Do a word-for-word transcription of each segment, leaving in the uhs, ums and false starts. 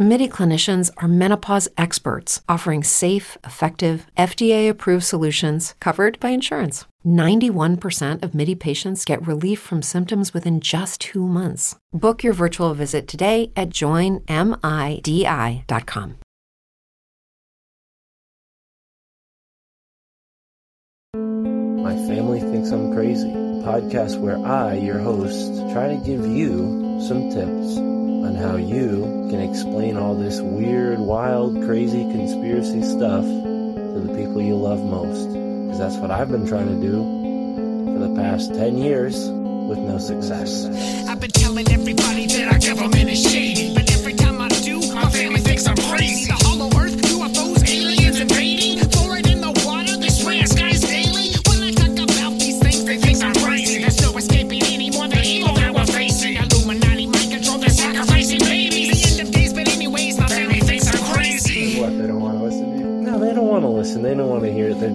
MIDI clinicians are menopause experts offering safe, effective, F D A-approved solutions covered by insurance. ninety-one percent of MIDI patients get relief from symptoms within just two months. Book your virtual visit today at join midi dot com. My Family Thinks I'm Crazy, a podcast where I, your host, try to give you some tips on how you can explain all this weird, wild, crazy conspiracy stuff to the people you love most. Because that's what I've been trying to do for the past ten years with no success. I've been telling everybody that our government is shady, but every time I do, my, my family thinks I'm crazy. The hollow earth, U F Os, aliens invading, pour it in the water, they swear skies daily. When I talk about these things, they think I'm crazy. There's no escaping anymore, the evil that we're facing. Illuminati mind control, they're sacrificing babies. The end of days, but anyways, my family thinks I'm crazy. What, they don't want to listen to you? No, they don't want to listen. They don't want to hear it. They're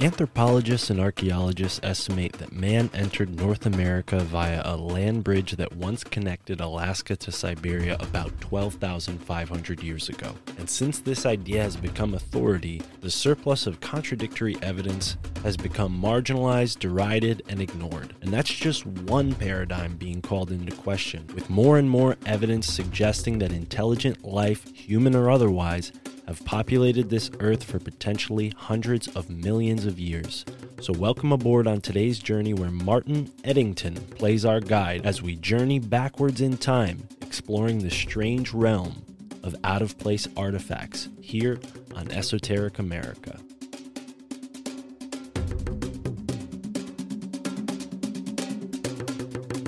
Anthropologists and archaeologists estimate that man entered North America via a land bridge that once connected Alaska to Siberia about twelve thousand five hundred years ago. And since this idea has become authority, the surplus of contradictory evidence has become marginalized, derided, and ignored. And that's just one paradigm being called into question, with more and more evidence suggesting that intelligent life, human or otherwise, have populated this earth for potentially hundreds of millions of years. So welcome aboard on today's journey where Martin Ettington plays our guide as we journey backwards in time, exploring the strange realm of out-of-place artifacts here on Esoteric America.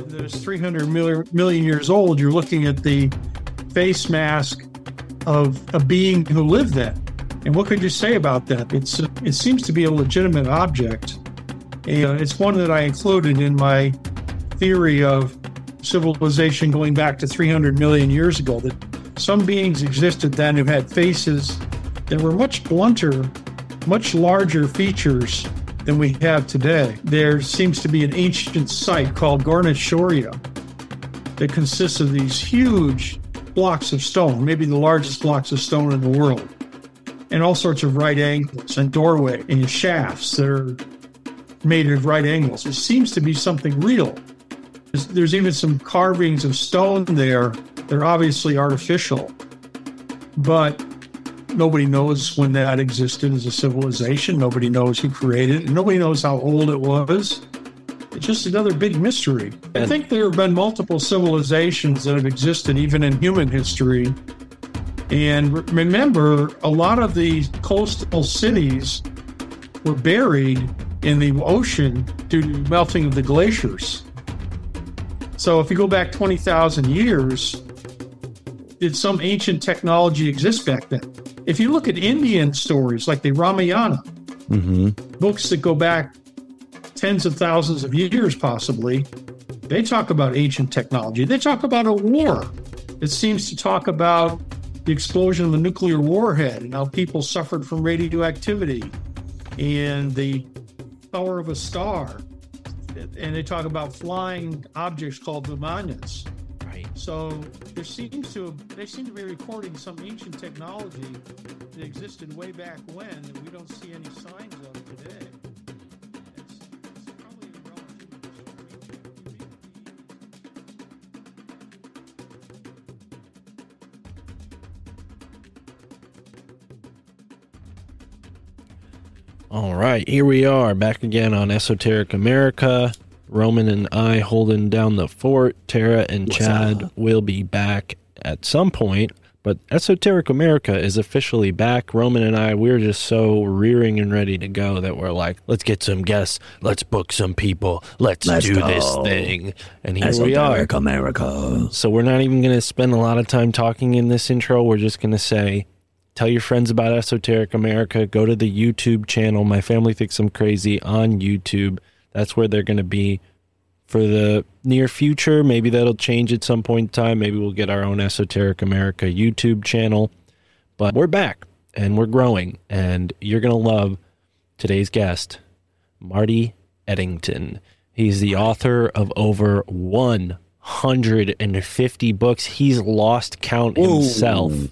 There's three hundred million years old. You're looking at the face mask of a being who lived then. And what could you say about that? It's It seems to be a legitimate object. And it's one that I included in my theory of civilization going back to three hundred million years ago, that some beings existed then who had faces that were much blunter, much larger features than we have today. There seems to be an ancient site called Gornaya Shoria that consists of these huge blocks of stone, maybe the largest blocks of stone in the world, and all sorts of right angles and doorway and shafts that are made of right angles. It seems to be something real. There's, there's even some carvings of stone there. They're obviously artificial, but nobody knows when that existed as a civilization. Nobody knows who created it. Nobody knows how old it was. It's just another big mystery. I think there have been multiple civilizations that have existed even in human history. And remember, a lot of the coastal cities were buried in the ocean due to melting of the glaciers. So if you go back twenty thousand years, did some ancient technology exist back then? If you look at Indian stories like the Ramayana, mm-hmm. books that go back tens of thousands of years, possibly, they talk about ancient technology. They talk about a war. It seems to talk about the explosion of a nuclear warhead and how people suffered from radioactivity and the power of a star. And they talk about flying objects called Vimanas. Right. So there seems to they seem to be recording some ancient technology that existed way back when that we don't see any signs of today. All right, here we are back again on Esoteric America. Roman and I holding down the fort. Tara and What's Chad up? will be back at some point, but Esoteric America is officially back. Roman and I, we're just so rearing and ready to go that we're like, let's get some guests, let's book some people, let's, let's do go. this thing. And here Esoteric we are. America. So we're not even going to spend a lot of time talking in this intro. We're just going to say, tell your friends about Esoteric America. Go to the YouTube channel, My Family Thinks I'm Crazy, on YouTube. That's where they're going to be for the near future. Maybe that'll change at some point in time. Maybe we'll get our own Esoteric America YouTube channel. But we're back, and we're growing, and you're going to love today's guest, Martin Ettington. He's the author of over one hundred fifty books. He's lost count himself. Ooh.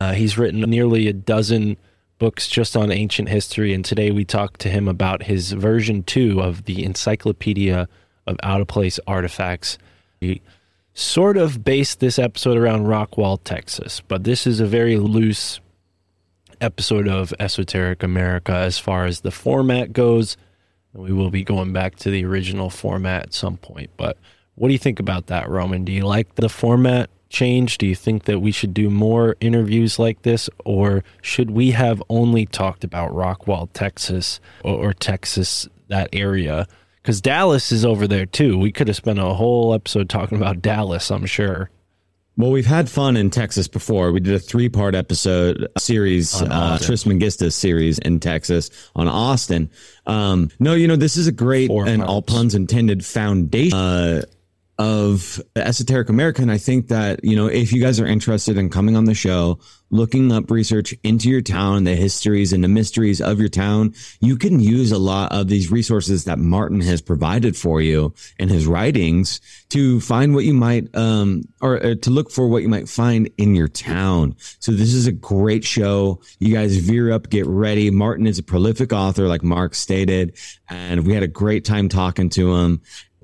Uh, he's written nearly a dozen books just on ancient history, and today we talked to him about his version two of the Encyclopedia of Out of Place Artifacts. We sort of based this episode around Rockwall, Texas, but this is a very loose episode of Esoteric America as far as the format goes. We will be going back to the original format at some point, but what do you think about that, Roman? Do you like the format change? Do you think that we should do more interviews like this, or should we have only talked about Rockwall, Texas, or, or Texas, that area? Because Dallas is over there too. We could have spent a whole episode talking about Dallas, I'm sure. Well, we've had fun in Texas before. We did a three-part episode series, uh, Tris Megistus series in Texas on Austin. Um, no, you know, this is a great, Four and parts. all puns intended, foundation uh, of Esoteric America. And I think that, you know, if you guys are interested in coming on the show, looking up research into your town, the histories and the mysteries of your town, you can use a lot of these resources that Martin has provided for you in his writings to find what you might, um, or, or to look for what you might find in your town. So this is a great show. You guys veer up, get ready. Martin is a prolific author, like Mark stated, and we had a great time talking to him.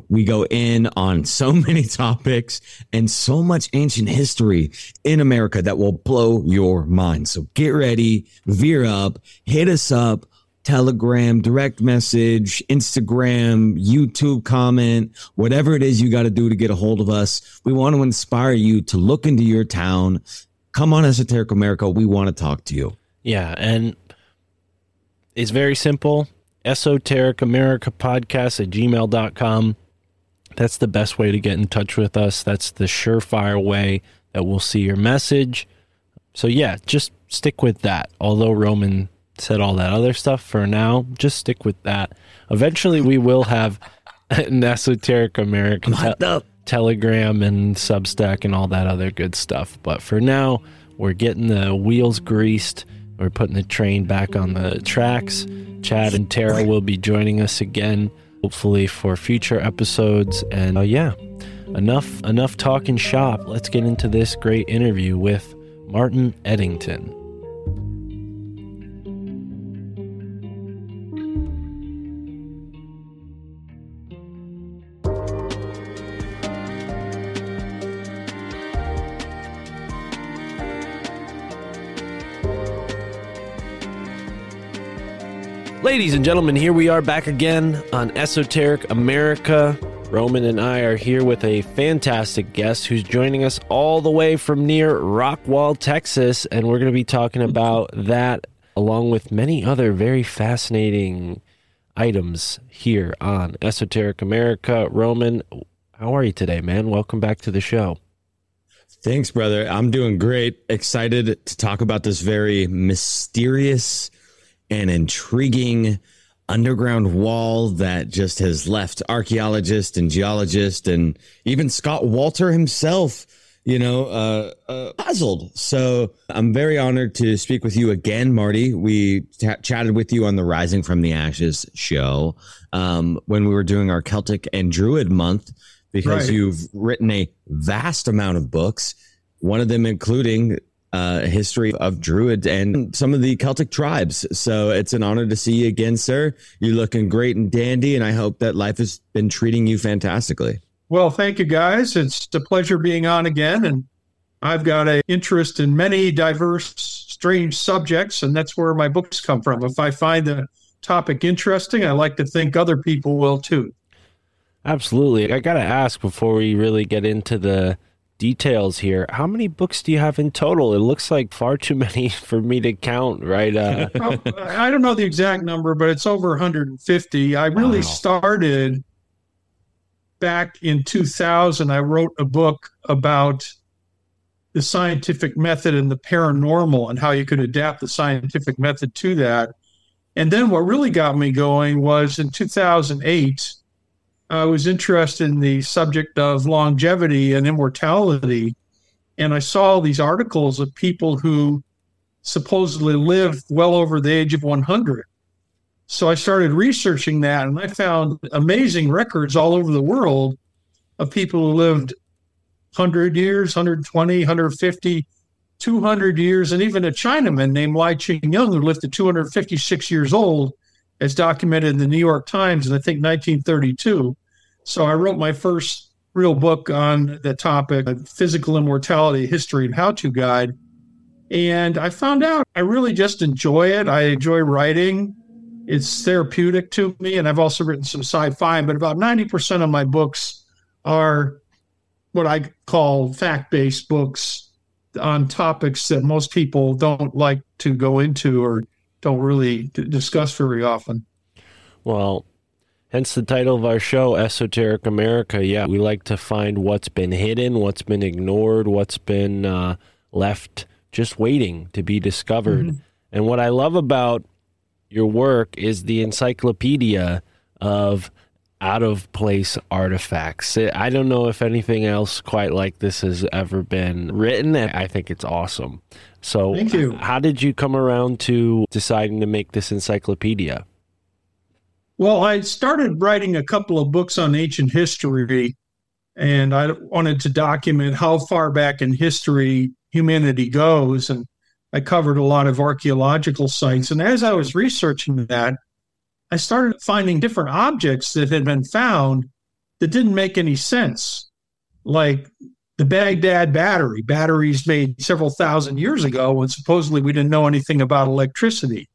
We go in on so many topics and so much ancient history in America that will blow your mind. So get ready, veer up, hit us up, Telegram, direct message, Instagram, YouTube comment, whatever it is you got to do to get a hold of us. We want to inspire you to look into your town. Come on, Esoteric America. We want to talk to you. Yeah, and it's very simple. Esoteric America podcast at gmail dot com. That's the best way to get in touch with us. That's the surefire way that we'll see your message. So yeah, just stick with that. Although Roman said all that other stuff, for now, just stick with that. Eventually we will have an Esoteric America te- Telegram and Substack and all that other good stuff. But for now, we're getting the wheels greased. We're putting the train back on the tracks. Chad and Tara will be joining us again, hopefully for future episodes. And uh, yeah, enough enough talking shop. Let's get into this great interview with Martin Ettington. Ladies and gentlemen, here we are back again on Esoteric America. Roman and I are here with a fantastic guest who's joining us all the way from near Rockwall, Texas, and we're going to be talking about that along with many other very fascinating items here on Esoteric America. Roman, how are you today, man? Welcome back to the show. Thanks, brother. I'm doing great. Excited to talk about this very mysterious an intriguing underground wall that just has left archaeologists and geologists and even Scott Walter himself, you know, uh, uh, puzzled. So I'm very honored to speak with you again, Marty. We t- chatted with you on the Rising from the Ashes show um, when we were doing our Celtic and Druid month, because right. You've written a vast amount of books, one of them including Uh, history of Druid and some of the Celtic tribes. So it's an honor to see you again, sir. You're looking great and dandy, and I hope that life has been treating you fantastically. Well, thank you, guys. It's a pleasure being on again, and I've got an interest in many diverse, strange subjects, and that's where my books come from. If I find a topic interesting. I like to think other people will too. Absolutely. I got to ask before we really get into the details here, how many books do you have in total? It looks like far too many for me to count, right? Uh... well, I don't know the exact number, but it's over one hundred fifty. I really wow. started back in two thousand. I wrote a book about the scientific method and the paranormal and how you could adapt the scientific method to that. And then what really got me going was in two thousand eight, I was interested in the subject of longevity and immortality, and I saw these articles of people who supposedly lived well over the age of one hundred. So I started researching that, and I found amazing records all over the world of people who lived one hundred years, one hundred twenty, one hundred fifty, two hundred years, and even a Chinaman named Li Ching-Yuen who lived to two hundred fifty-six years old, as documented in the New York Times in, I think, nineteen thirty-two. So I wrote my first real book on the topic of physical immortality, history, and how-to guide. And I found out I really just enjoy it. I enjoy writing. It's therapeutic to me. And I've also written some sci-fi, but about ninety percent of my books are what I call fact-based books on topics that most people don't like to go into or don't really discuss very often. Well, hence the title of our show, Esoteric America. Yeah, we like to find what's been hidden, what's been ignored, what's been uh, left just waiting to be discovered. Mm-hmm. And what I love about your work is the encyclopedia of out-of-place artifacts. I don't know if anything else quite like this has ever been written, and I think it's awesome. So thank you. How did you come around to deciding to make this encyclopedia? Well, I started writing a couple of books on ancient history, and I wanted to document how far back in history humanity goes, and I covered a lot of archaeological sites. And as I was researching that, I started finding different objects that had been found that didn't make any sense, like the Baghdad battery, batteries made several thousand years ago when supposedly we didn't know anything about electricity,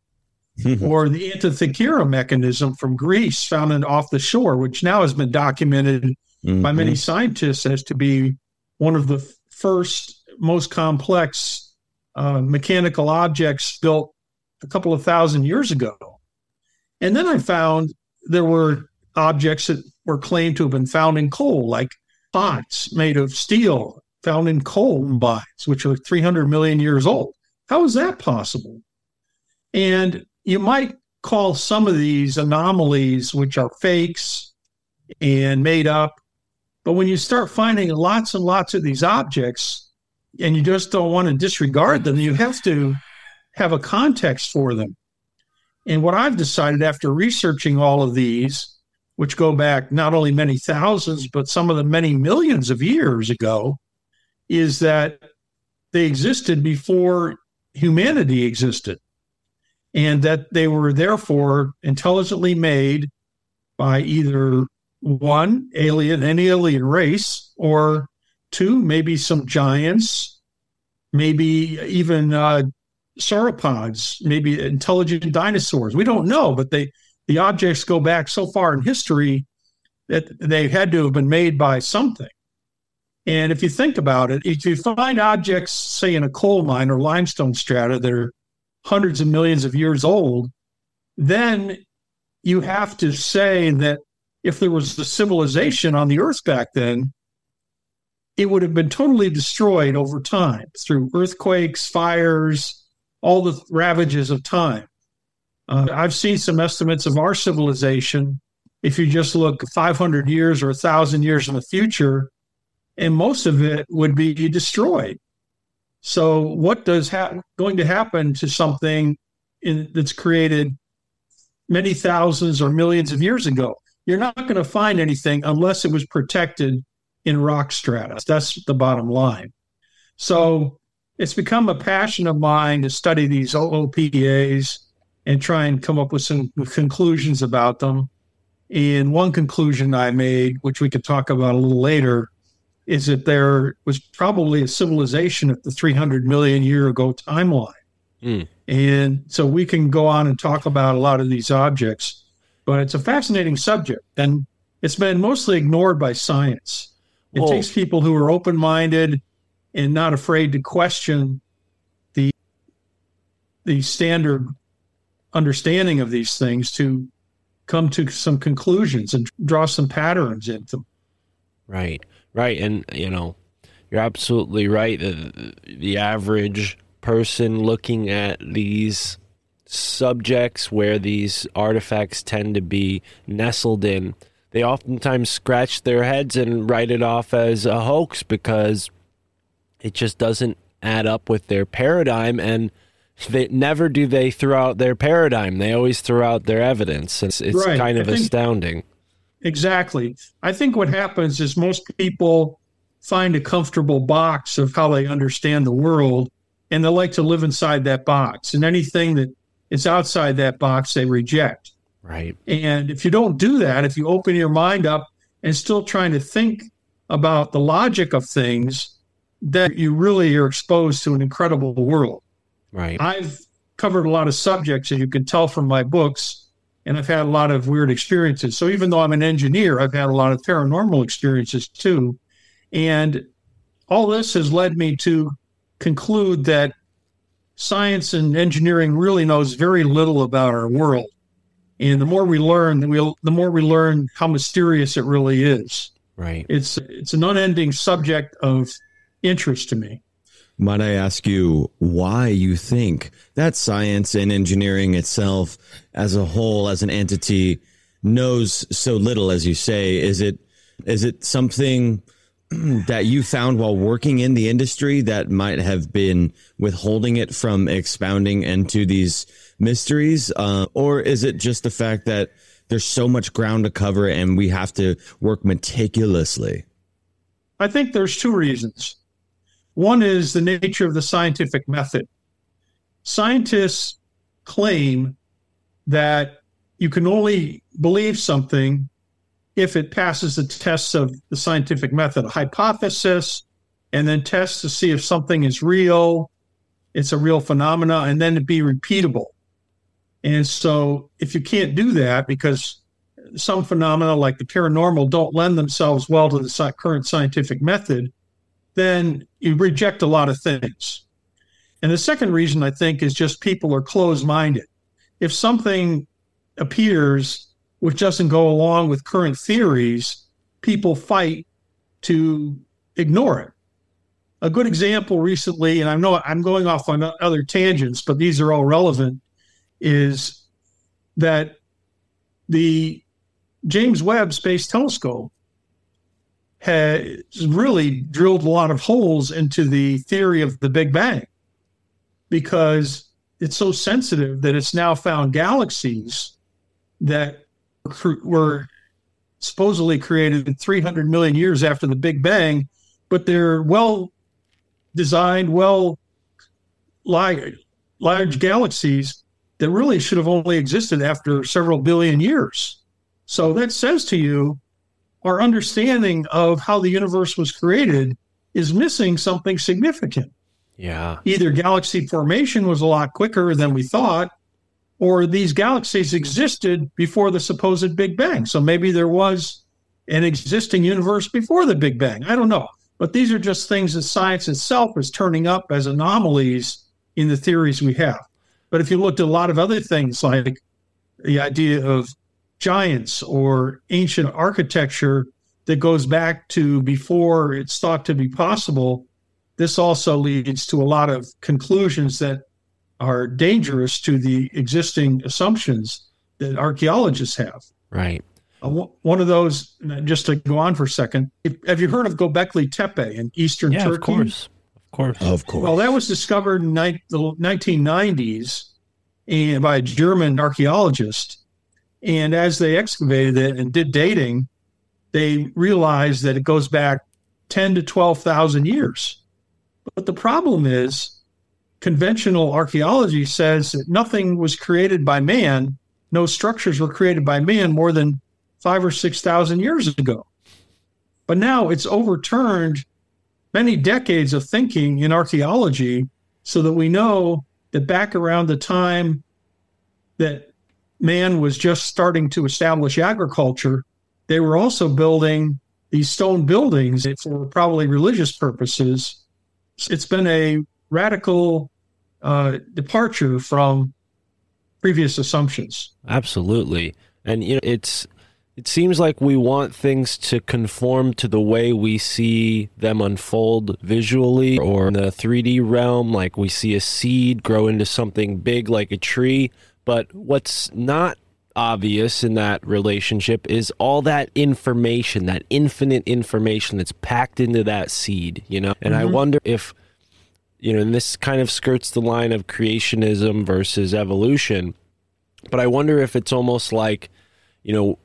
or the Antikythera mechanism from Greece found off the shore, which now has been documented mm-hmm. by many scientists as to be one of the first most complex uh, mechanical objects built a couple of thousand years ago. And then I found there were objects that were claimed to have been found in coal, like pots made of steel found in coal mines, which are three hundred million years old. How is that possible? And you might call some of these anomalies, which are fakes and made up, but when you start finding lots and lots of these objects and you just don't want to disregard them, you have to have a context for them. And what I've decided after researching all of these, which go back not only many thousands, but some of the many millions of years ago, is that they existed before humanity existed, and that they were therefore intelligently made by either one, alien, any alien race, or two, maybe some giants, maybe even uh, sauropods, maybe intelligent dinosaurs. We don't know, but they the objects go back so far in history that they had to have been made by something. And if you think about it, if you find objects, say, in a coal mine or limestone strata that are hundreds of millions of years old, then you have to say that if there was a civilization on the Earth back then, it would have been totally destroyed over time through earthquakes, fires, all the ravages of time. Uh, I've seen some estimates of our civilization, if you just look five hundred years or one thousand years in the future, and most of it would be destroyed. So what does ha- going to happen to something in, that's created many thousands or millions of years ago? You're not going to find anything unless it was protected in rock strata. That's the bottom line. So it's become a passion of mine to study these O O P As and try and come up with some conclusions about them. And one conclusion I made, which we could talk about a little later, is that there was probably a civilization at the three hundred million year ago timeline. Mm. And so we can go on and talk about a lot of these objects, but it's a fascinating subject, and it's been mostly ignored by science. It Whoa. takes people who are open-minded and not afraid to question the the standard understanding of these things to come to some conclusions and draw some patterns in them. Right, right. And, you know, you're absolutely right. The, the average person looking at these subjects where these artifacts tend to be nestled in, they oftentimes scratch their heads and write it off as a hoax because it just doesn't add up with their paradigm. And they never do they throw out their paradigm. They always throw out their evidence. It's, it's right. kind of I think, astounding. Exactly. I think what happens is most people find a comfortable box of how they understand the world, and they like to live inside that box. And anything that is outside that box, they reject. Right. And if you don't do that, if you open your mind up and still trying to think about the logic of things, then you really are exposed to an incredible world. Right. I've covered a lot of subjects, as you can tell from my books, and I've had a lot of weird experiences. So even though I'm an engineer, I've had a lot of paranormal experiences too. And all this has led me to conclude that science and engineering really knows very little about our world. And the more we learn, we'll, the more we learn how mysterious it really is. Right. It's it's an unending subject of interest to me. Might I ask you why you think that science and engineering itself as a whole, as an entity, knows so little, as you say? Is it is it something that you found while working in the industry that might have been withholding it from expounding into these mysteries? Uh, or is it just the fact that there's so much ground to cover and we have to work meticulously? I think there's two reasons. One is the nature of the scientific method. Scientists claim that you can only believe something if it passes the tests of the scientific method, a hypothesis, and then tests to see if something is real, it's a real phenomena, and then to be repeatable. And so if you can't do that, because some phenomena like the paranormal don't lend themselves well to the current scientific method, then you reject a lot of things. And the second reason, I think, is just people are closed-minded. If something appears which doesn't go along with current theories, people fight to ignore it. A good example recently, and I know I'm going off on other tangents, but these are all relevant, is that the James Webb Space Telescope has really drilled a lot of holes into the theory of the Big Bang because it's so sensitive that it's now found galaxies that were supposedly created three hundred million years after the Big Bang, but they're well-designed, well-large galaxies that really should have only existed after several billion years. So that says to you, our understanding of how the universe was created is missing something significant. Yeah. Either galaxy formation was a lot quicker than we thought, or these galaxies existed before the supposed Big Bang. So maybe there was an existing universe before the Big Bang. I don't know. But these are just things that science itself is turning up as anomalies in the theories we have. But if you looked at a lot of other things like the idea of giants or ancient architecture that goes back to before it's thought to be possible, this also leads to a lot of conclusions that are dangerous to the existing assumptions that archaeologists have. Right. Uh, one of those, just to go on for a second, if, have you heard of Göbekli Tepe in eastern yeah, Turkey? Of course. Of course. Of course. Well, that was discovered in ni- the nineteen nineties and by a German archaeologist. And as they excavated it and did dating, they realized that it goes back ten to twelve thousand years. But the problem is conventional archaeology says that nothing was created by man, no structures were created by man more than five or six thousand years ago. But now it's overturned many decades of thinking in archaeology so that we know that back around the time that man was just starting to establish agriculture, they were also building these stone buildings for probably religious purposes. It's been a radical uh, departure from previous assumptions. Absolutely. And you know, it's it seems like we want things to conform to the way we see them unfold visually or in the three D realm, like we see a seed grow into something big like a tree. But what's not obvious in that relationship is all that information, that infinite information that's packed into that seed, you know? And mm-hmm. I wonder if, you know, and this kind of skirts the line of creationism versus evolution, but I wonder if it's almost like, you know,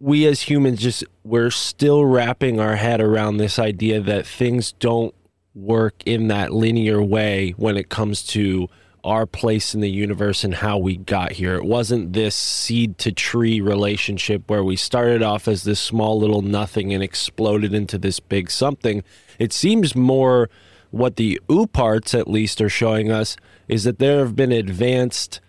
we as humans just, we're still wrapping our head around this idea that things don't work in that linear way when it comes to our place in the universe and how we got here. It wasn't this seed to tree relationship where we started off as this small little nothing and exploded into this big something. It seems more what the U Parts at least are showing us is that there have been advanced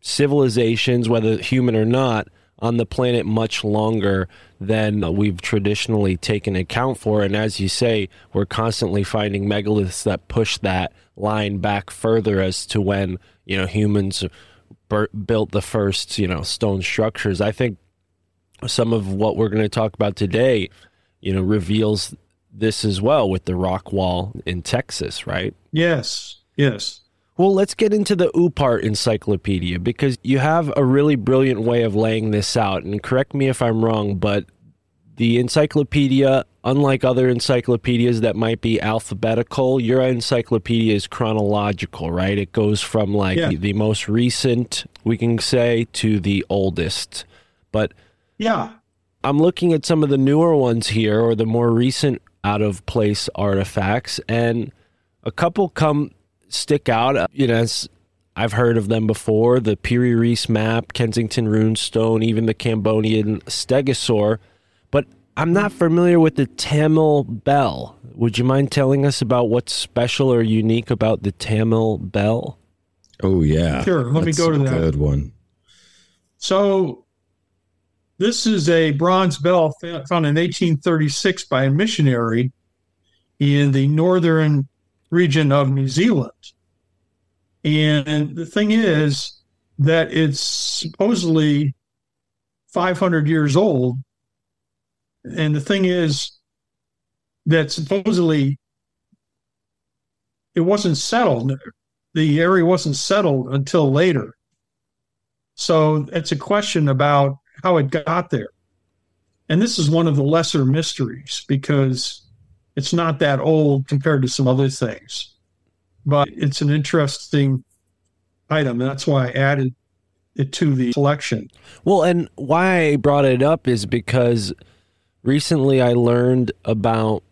civilizations, whether human or not, on the planet much longer than we've traditionally taken account for. And as you say, we're constantly finding megaliths that push that line back further as to when, you know, humans bur- built the first, you know, stone structures. I think some of what we're going to talk about today, you know, reveals this as well with the Rockwall in Texas, right? Yes, yes. Well, let's get into the U Part encyclopedia, because you have a really brilliant way of laying this out. And correct me if I'm wrong, but the encyclopedia, unlike other encyclopedias that might be alphabetical, your encyclopedia is chronological, right? It goes from like yeah. the most recent, we can say, to the oldest. But yeah, I'm looking at some of the newer ones here, or the more recent out-of-place artifacts, and a couple come stick out. You know, as I've heard of them before, the Piri Reis map, Kensington Runestone, even the Cambodian Stegosaur. But I'm not familiar with the Tamil bell. Would you mind telling us about what's special or unique about the Tamil bell? Oh, yeah. Sure. Let That's me go to that. That's a good one. So this is a bronze bell found in eighteen thirty-six by a missionary in the northern region of New Zealand. And the thing is that it's supposedly five hundred years old. And the thing is that supposedly it wasn't settled. The area wasn't settled until later. So it's a question about how it got there. And this is one of the lesser mysteries, because it's not that old compared to some other things. But it's an interesting item. That's why I added it to the collection. Well, and why I brought it up is because recently, I learned about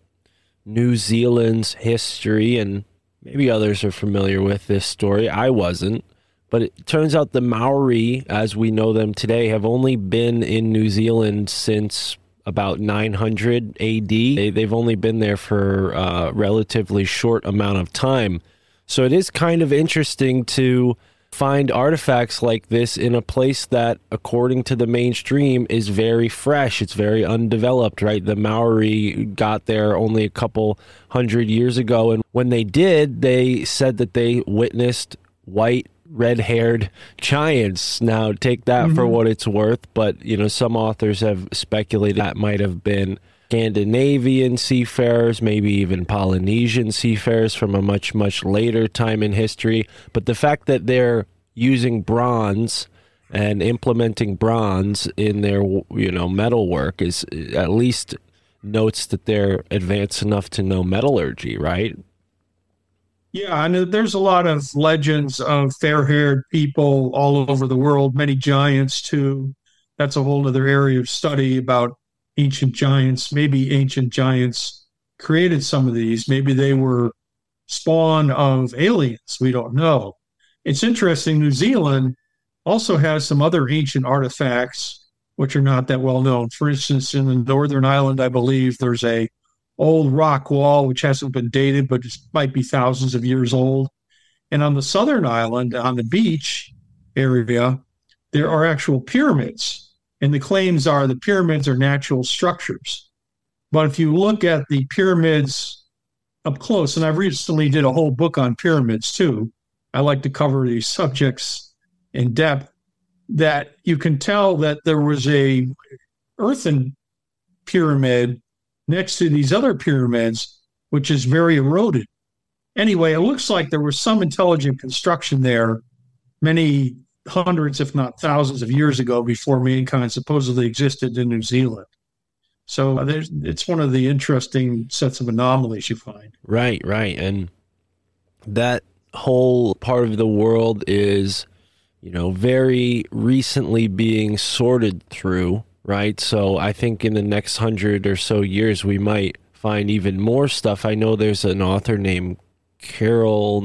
New Zealand's history, and maybe others are familiar with this story. I wasn't, but it turns out the Maori, as we know them today, have only been in New Zealand since about nine hundred A D. They, they've only been there for a relatively short amount of time. So it is kind of interesting to find artifacts like this in a place that, according to the mainstream, is very fresh. It's very undeveloped, right? The Maori got there only a couple hundred years ago. And when they did, they said that they witnessed white, red-haired giants. Now, take that mm-hmm. for what it's worth. But, you know, some authors have speculated that might have been Scandinavian seafarers, maybe even Polynesian seafarers from a much, much later time in history. But the fact that they're using bronze and implementing bronze in their, you know, metalwork is at least notes that they're advanced enough to know metallurgy, right? Yeah, and there's a lot of legends of fair-haired people all over the world, many giants too. That's a whole other area of study about ancient giants. Maybe ancient giants created some of these. Maybe they were spawn of aliens. We don't know. It's interesting. New Zealand also has some other ancient artifacts, which are not that well known. For instance, in the Northern Island, I believe there's a old rock wall, which hasn't been dated, but it might be thousands of years old. And on the southern island, on the beach area, there are actual pyramids. And the claims are the pyramids are natural structures. But if you look at the pyramids up close, and I recently did a whole book on pyramids too, I like to cover these subjects in depth, that you can tell that there was a earthen pyramid next to these other pyramids, which is very eroded. Anyway, it looks like there was some intelligent construction there many hundreds, if not thousands of years ago before mankind supposedly existed in New Zealand. So there's, it's one of the interesting sets of anomalies you find. Right, right. And that whole part of the world is, you know, very recently being sorted through, right? So I think in the next hundred or so years, we might find even more stuff. I know there's an author named Carol,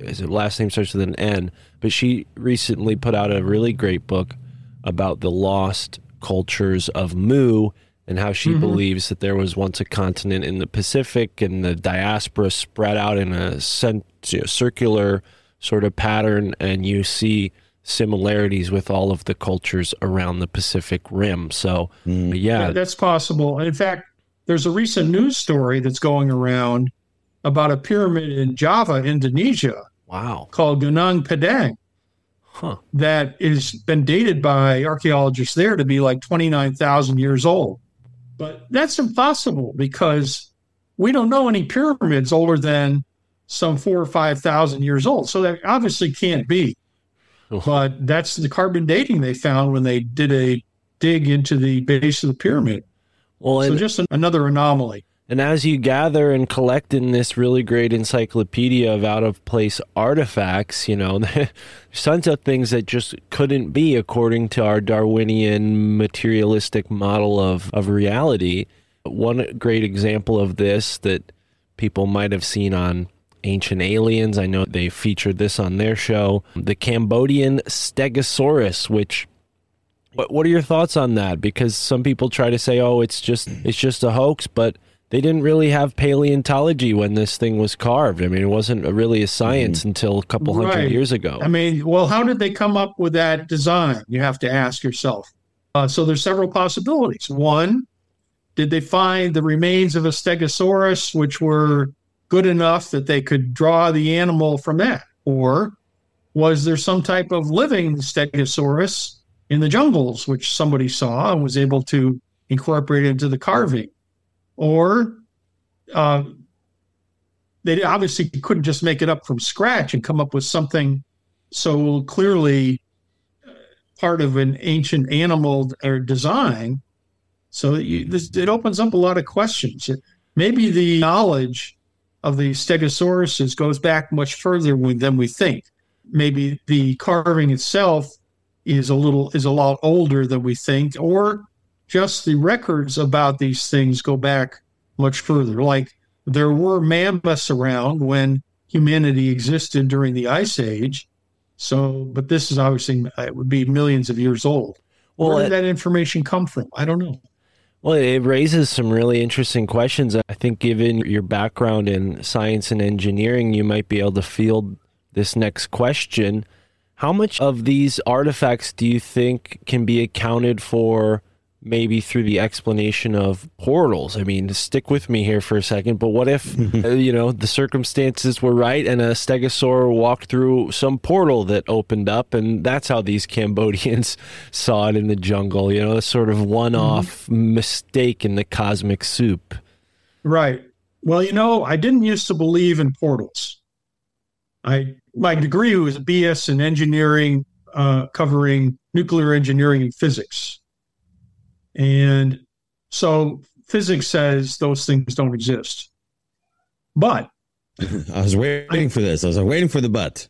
is it last name starts with an N, but she recently put out a really great book about the lost cultures of Mu and how she mm-hmm. believes that there was once a continent in the Pacific and the diaspora spread out in a cent- circular sort of pattern, and you see similarities with all of the cultures around the Pacific Rim. So, mm. yeah. yeah. That's possible. In fact, there's a recent news story that's going around about a pyramid in Java, Indonesia. Wow. Called Gunung Padang. Huh. That has been dated by archaeologists there to be like twenty-nine thousand years old. But that's impossible because we don't know any pyramids older than some four or five thousand years old. So that obviously can't be. But that's the carbon dating they found when they did a dig into the base of the pyramid. Well, so just an, another anomaly. And as you gather and collect in this really great encyclopedia of out-of-place artifacts, you know, tons of things that just couldn't be according to our Darwinian materialistic model of, of reality. One great example of this that people might have seen on Ancient Aliens, I know they featured this on their show, the Cambodian Stegosaurus, which, what what are your thoughts on that? Because some people try to say, oh, it's just it's just a hoax, but they didn't really have paleontology when this thing was carved. I mean, it wasn't really a science mm-hmm. until a couple hundred right. years ago. I mean, well, how did they come up with that design? You have to ask yourself. Uh, so there's several possibilities. One, did they find the remains of a Stegosaurus, which were good enough that they could draw the animal from that? Or was there some type of living Stegosaurus in the jungles, which somebody saw and was able to incorporate into the carving? Or uh, they obviously couldn't just make it up from scratch and come up with something so clearly part of an ancient animal or design. So you, this, it opens up a lot of questions. Maybe the knowledge of the Stegosauruses goes back much further than we think. Maybe the carving itself is a little is a lot older than we think, or just the records about these things go back much further. Like there were mammoths around when humanity existed during the Ice Age. So, but this is obviously it would be millions of years old. Well, where did it, that information come from? I don't know. Well, it raises some really interesting questions. I think given your background in science and engineering, you might be able to field this next question. How much of these artifacts do you think can be accounted for maybe through the explanation of portals? I mean, stick with me here for a second, but what if, you know, the circumstances were right and a stegosaur walked through some portal that opened up, and that's how these Cambodians saw it in the jungle, you know, a sort of one-off mm-hmm. mistake in the cosmic soup. Right. Well, you know, I didn't used to believe in portals. I, my degree was a B S in engineering, uh, covering nuclear engineering and physics. And so physics says those things don't exist. But I was waiting I, for this. I was waiting for the but.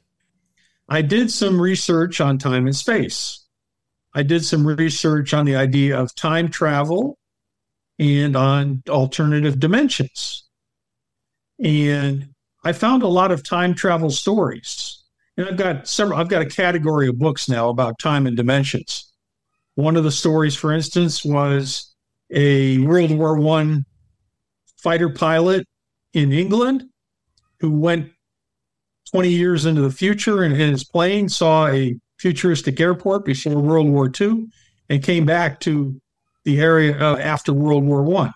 I did some research on time and space. I did some research on the idea of time travel and on alternative dimensions. And I found a lot of time travel stories. And I've got several, I've got a category of books now about time and dimensions. One of the stories, for instance, was a World War One fighter pilot in England who went twenty years into the future and in his plane saw a futuristic airport before World War Two and came back to the area uh, after World War One.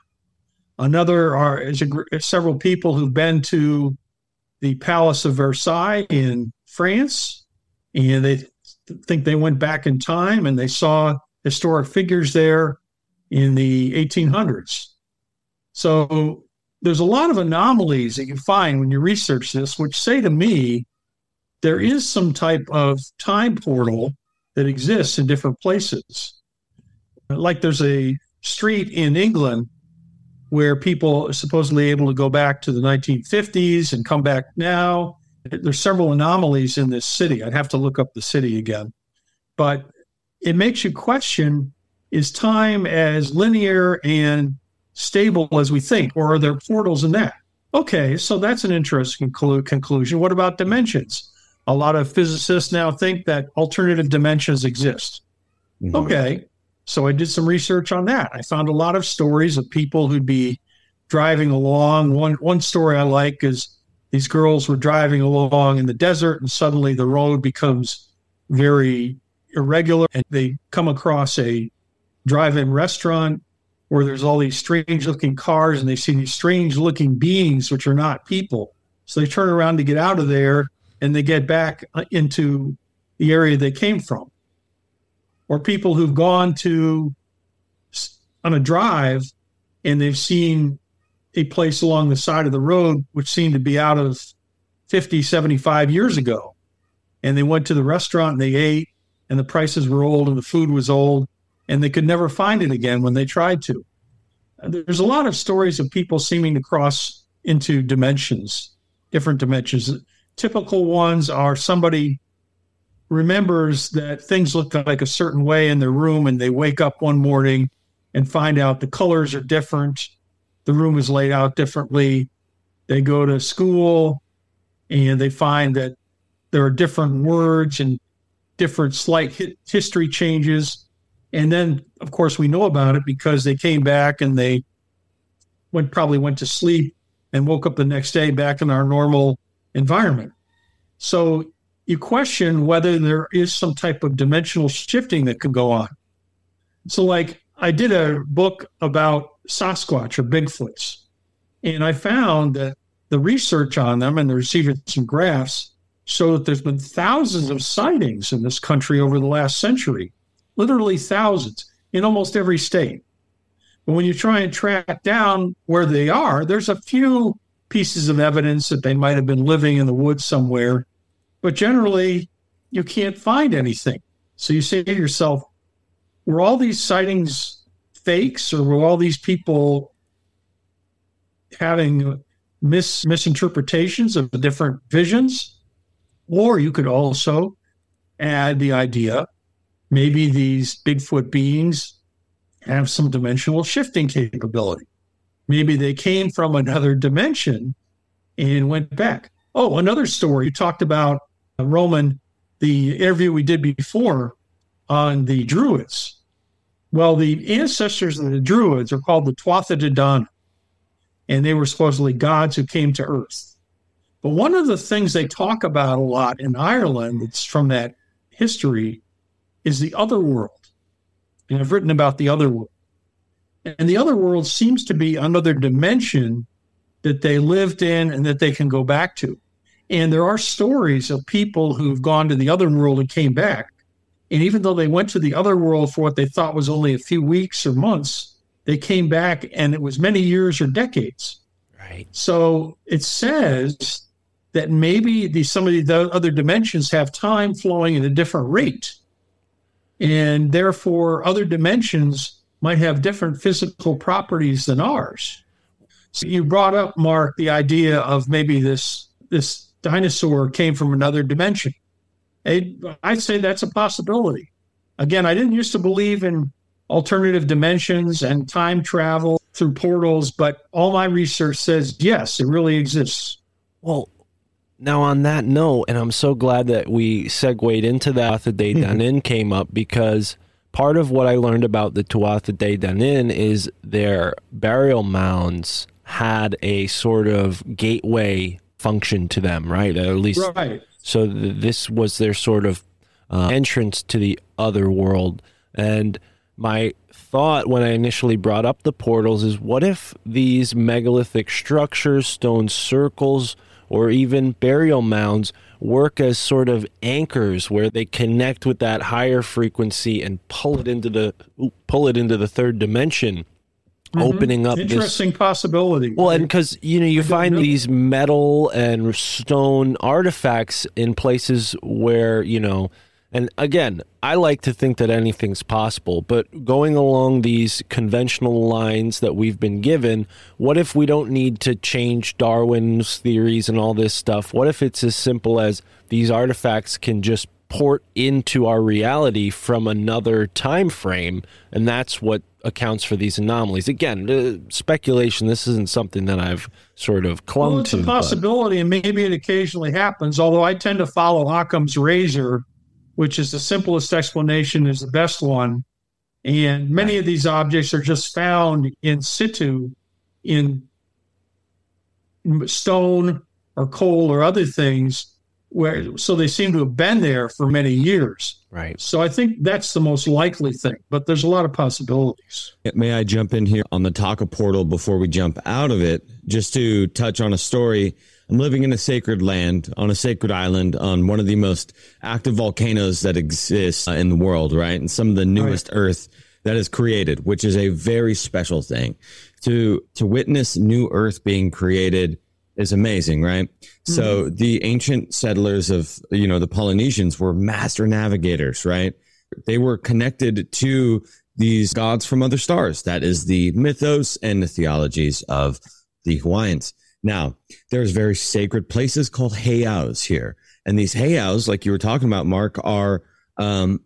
Another are is a, several people who've been to the Palace of Versailles in France, and they th- think they went back in time and they saw historic figures there in the eighteen hundreds. So there's a lot of anomalies that you find when you research this, which say to me there is some type of time portal that exists in different places. Like there's a street in England where people are supposedly able to go back to the nineteen fifties and come back now. There's several anomalies in this city. I'd have to look up the city again. But it makes you question, is time as linear and stable as we think, or are there portals in that? Okay, so that's an interesting conclusion. What about dimensions? A lot of physicists now think that alternative dimensions exist. Mm-hmm. Okay, so I did some research on that. I found a lot of stories of people who'd be driving along. One, one story I like is these girls were driving along in the desert, and suddenly the road becomes very irregular, and they come across a drive-in restaurant where there's all these strange-looking cars, and they see these strange-looking beings, which are not people. So they turn around to get out of there, and they get back into the area they came from. Or people who've gone to on a drive and they've seen a place along the side of the road which seemed to be out of fifty, seventy-five years ago. And they went to the restaurant and they ate, and the prices were old and the food was old, and they could never find it again when they tried to. There's a lot of stories of people seeming to cross into dimensions, different dimensions. Typical ones are somebody remembers that things look like a certain way in their room, and they wake up one morning and find out the colors are different, the room is laid out differently. They go to school and they find that there are different words and different slight hi- history changes. And then, of course, we know about it because they came back and they went probably went to sleep and woke up the next day back in our normal environment. So you question whether there is some type of dimensional shifting that could go on. So like I did a book about Sasquatch or Bigfoots, and I found that the research on them, and there's even some graphs, show that there's been thousands of sightings in this country over the last century, literally thousands in almost every state. But when you try and track down where they are, there's a few pieces of evidence that they might have been living in the woods somewhere. But generally, you can't find anything. So you say to yourself, were all these sightings fakes, or were all these people having mis- misinterpretations of the different visions? Or you could also add the idea, maybe these Bigfoot beings have some dimensional shifting capability. Maybe they came from another dimension and went back. Oh, another story. You talked about, uh, Roman, the interview we did before on the Druids. Well, the ancestors of the Druids are called the Tuatha De Danann, and they were supposedly gods who came to Earth. But one of the things they talk about a lot in Ireland that's from that history is the other world. And I've written about the other world. And the other world seems to be another dimension that they lived in and that they can go back to. And there are stories of people who've gone to the other world and came back. And even though they went to the other world for what they thought was only a few weeks or months, they came back and it was many years or decades. Right. So it says that maybe the, some of the other dimensions have time flowing at a different rate. And therefore, other dimensions might have different physical properties than ours. So you brought up, Mark, the idea of maybe this this dinosaur came from another dimension. I'd say that's a possibility. Again, I didn't used to believe in alternative dimensions and time travel through portals, but all my research says, yes, it really exists. Well, now on that note, and I'm so glad that we segued into that, that they done in came up, because part of what I learned about the Tuatha De Danann is their burial mounds had a sort of gateway function to them, right? Or at least, right. So th- this was their sort of uh, entrance to the other world. And my thought when I initially brought up the portals is, what if these megalithic structures, stone circles, or even burial mounds work as sort of anchors where they connect with that higher frequency and pull it into the pull it into the third dimension, mm-hmm. opening up interesting this possibility. Well, and because you know you I find know. these metal and stone artifacts in places where you know, and again, I like to think that anything's possible, but going along these conventional lines that we've been given, what if we don't need to change Darwin's theories and all this stuff? What if it's as simple as these artifacts can just port into our reality from another time frame, and that's what accounts for these anomalies? Again, uh, speculation, this isn't something that I've sort of clung to. Well, it's to, a possibility, but... and maybe it occasionally happens, although I tend to follow Occam's razor, which is the simplest explanation is the best one. And many of these objects are just found in situ in stone or coal or other things, where so they seem to have been there for many years. Right. So I think that's the most likely thing, but there's a lot of possibilities. May I jump in here on the Taka portal before we jump out of it, just to touch on a story. I'm living in a sacred land, on a sacred island, on one of the most active volcanoes that exists in the world, right? And some of the newest right. Earth that is created, which is a very special thing. To to witness new Earth being created is amazing, right? Mm-hmm. So the ancient settlers of, you know, the Polynesians were master navigators, right? They were connected to these gods from other stars. That is the mythos and the theologies of the Hawaiians. Now, there's very sacred places called heiaus here. And these heiaus, like you were talking about, Mark, are, um,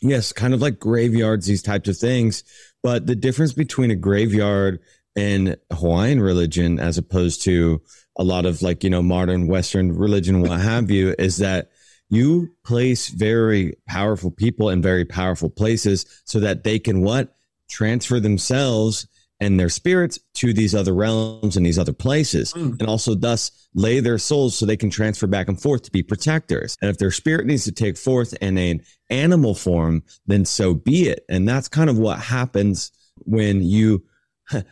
yes, kind of like graveyards, these types of things. But the difference between a graveyard and Hawaiian religion, as opposed to a lot of like, you know, modern Western religion, what have you, is that you place very powerful people in very powerful places so that they can what? Transfer themselves and their spirits to these other realms and these other places, mm. and also thus lay their souls so they can transfer back and forth to be protectors. And if their spirit needs to take forth in an animal form, then so be it. And that's kind of what happens when you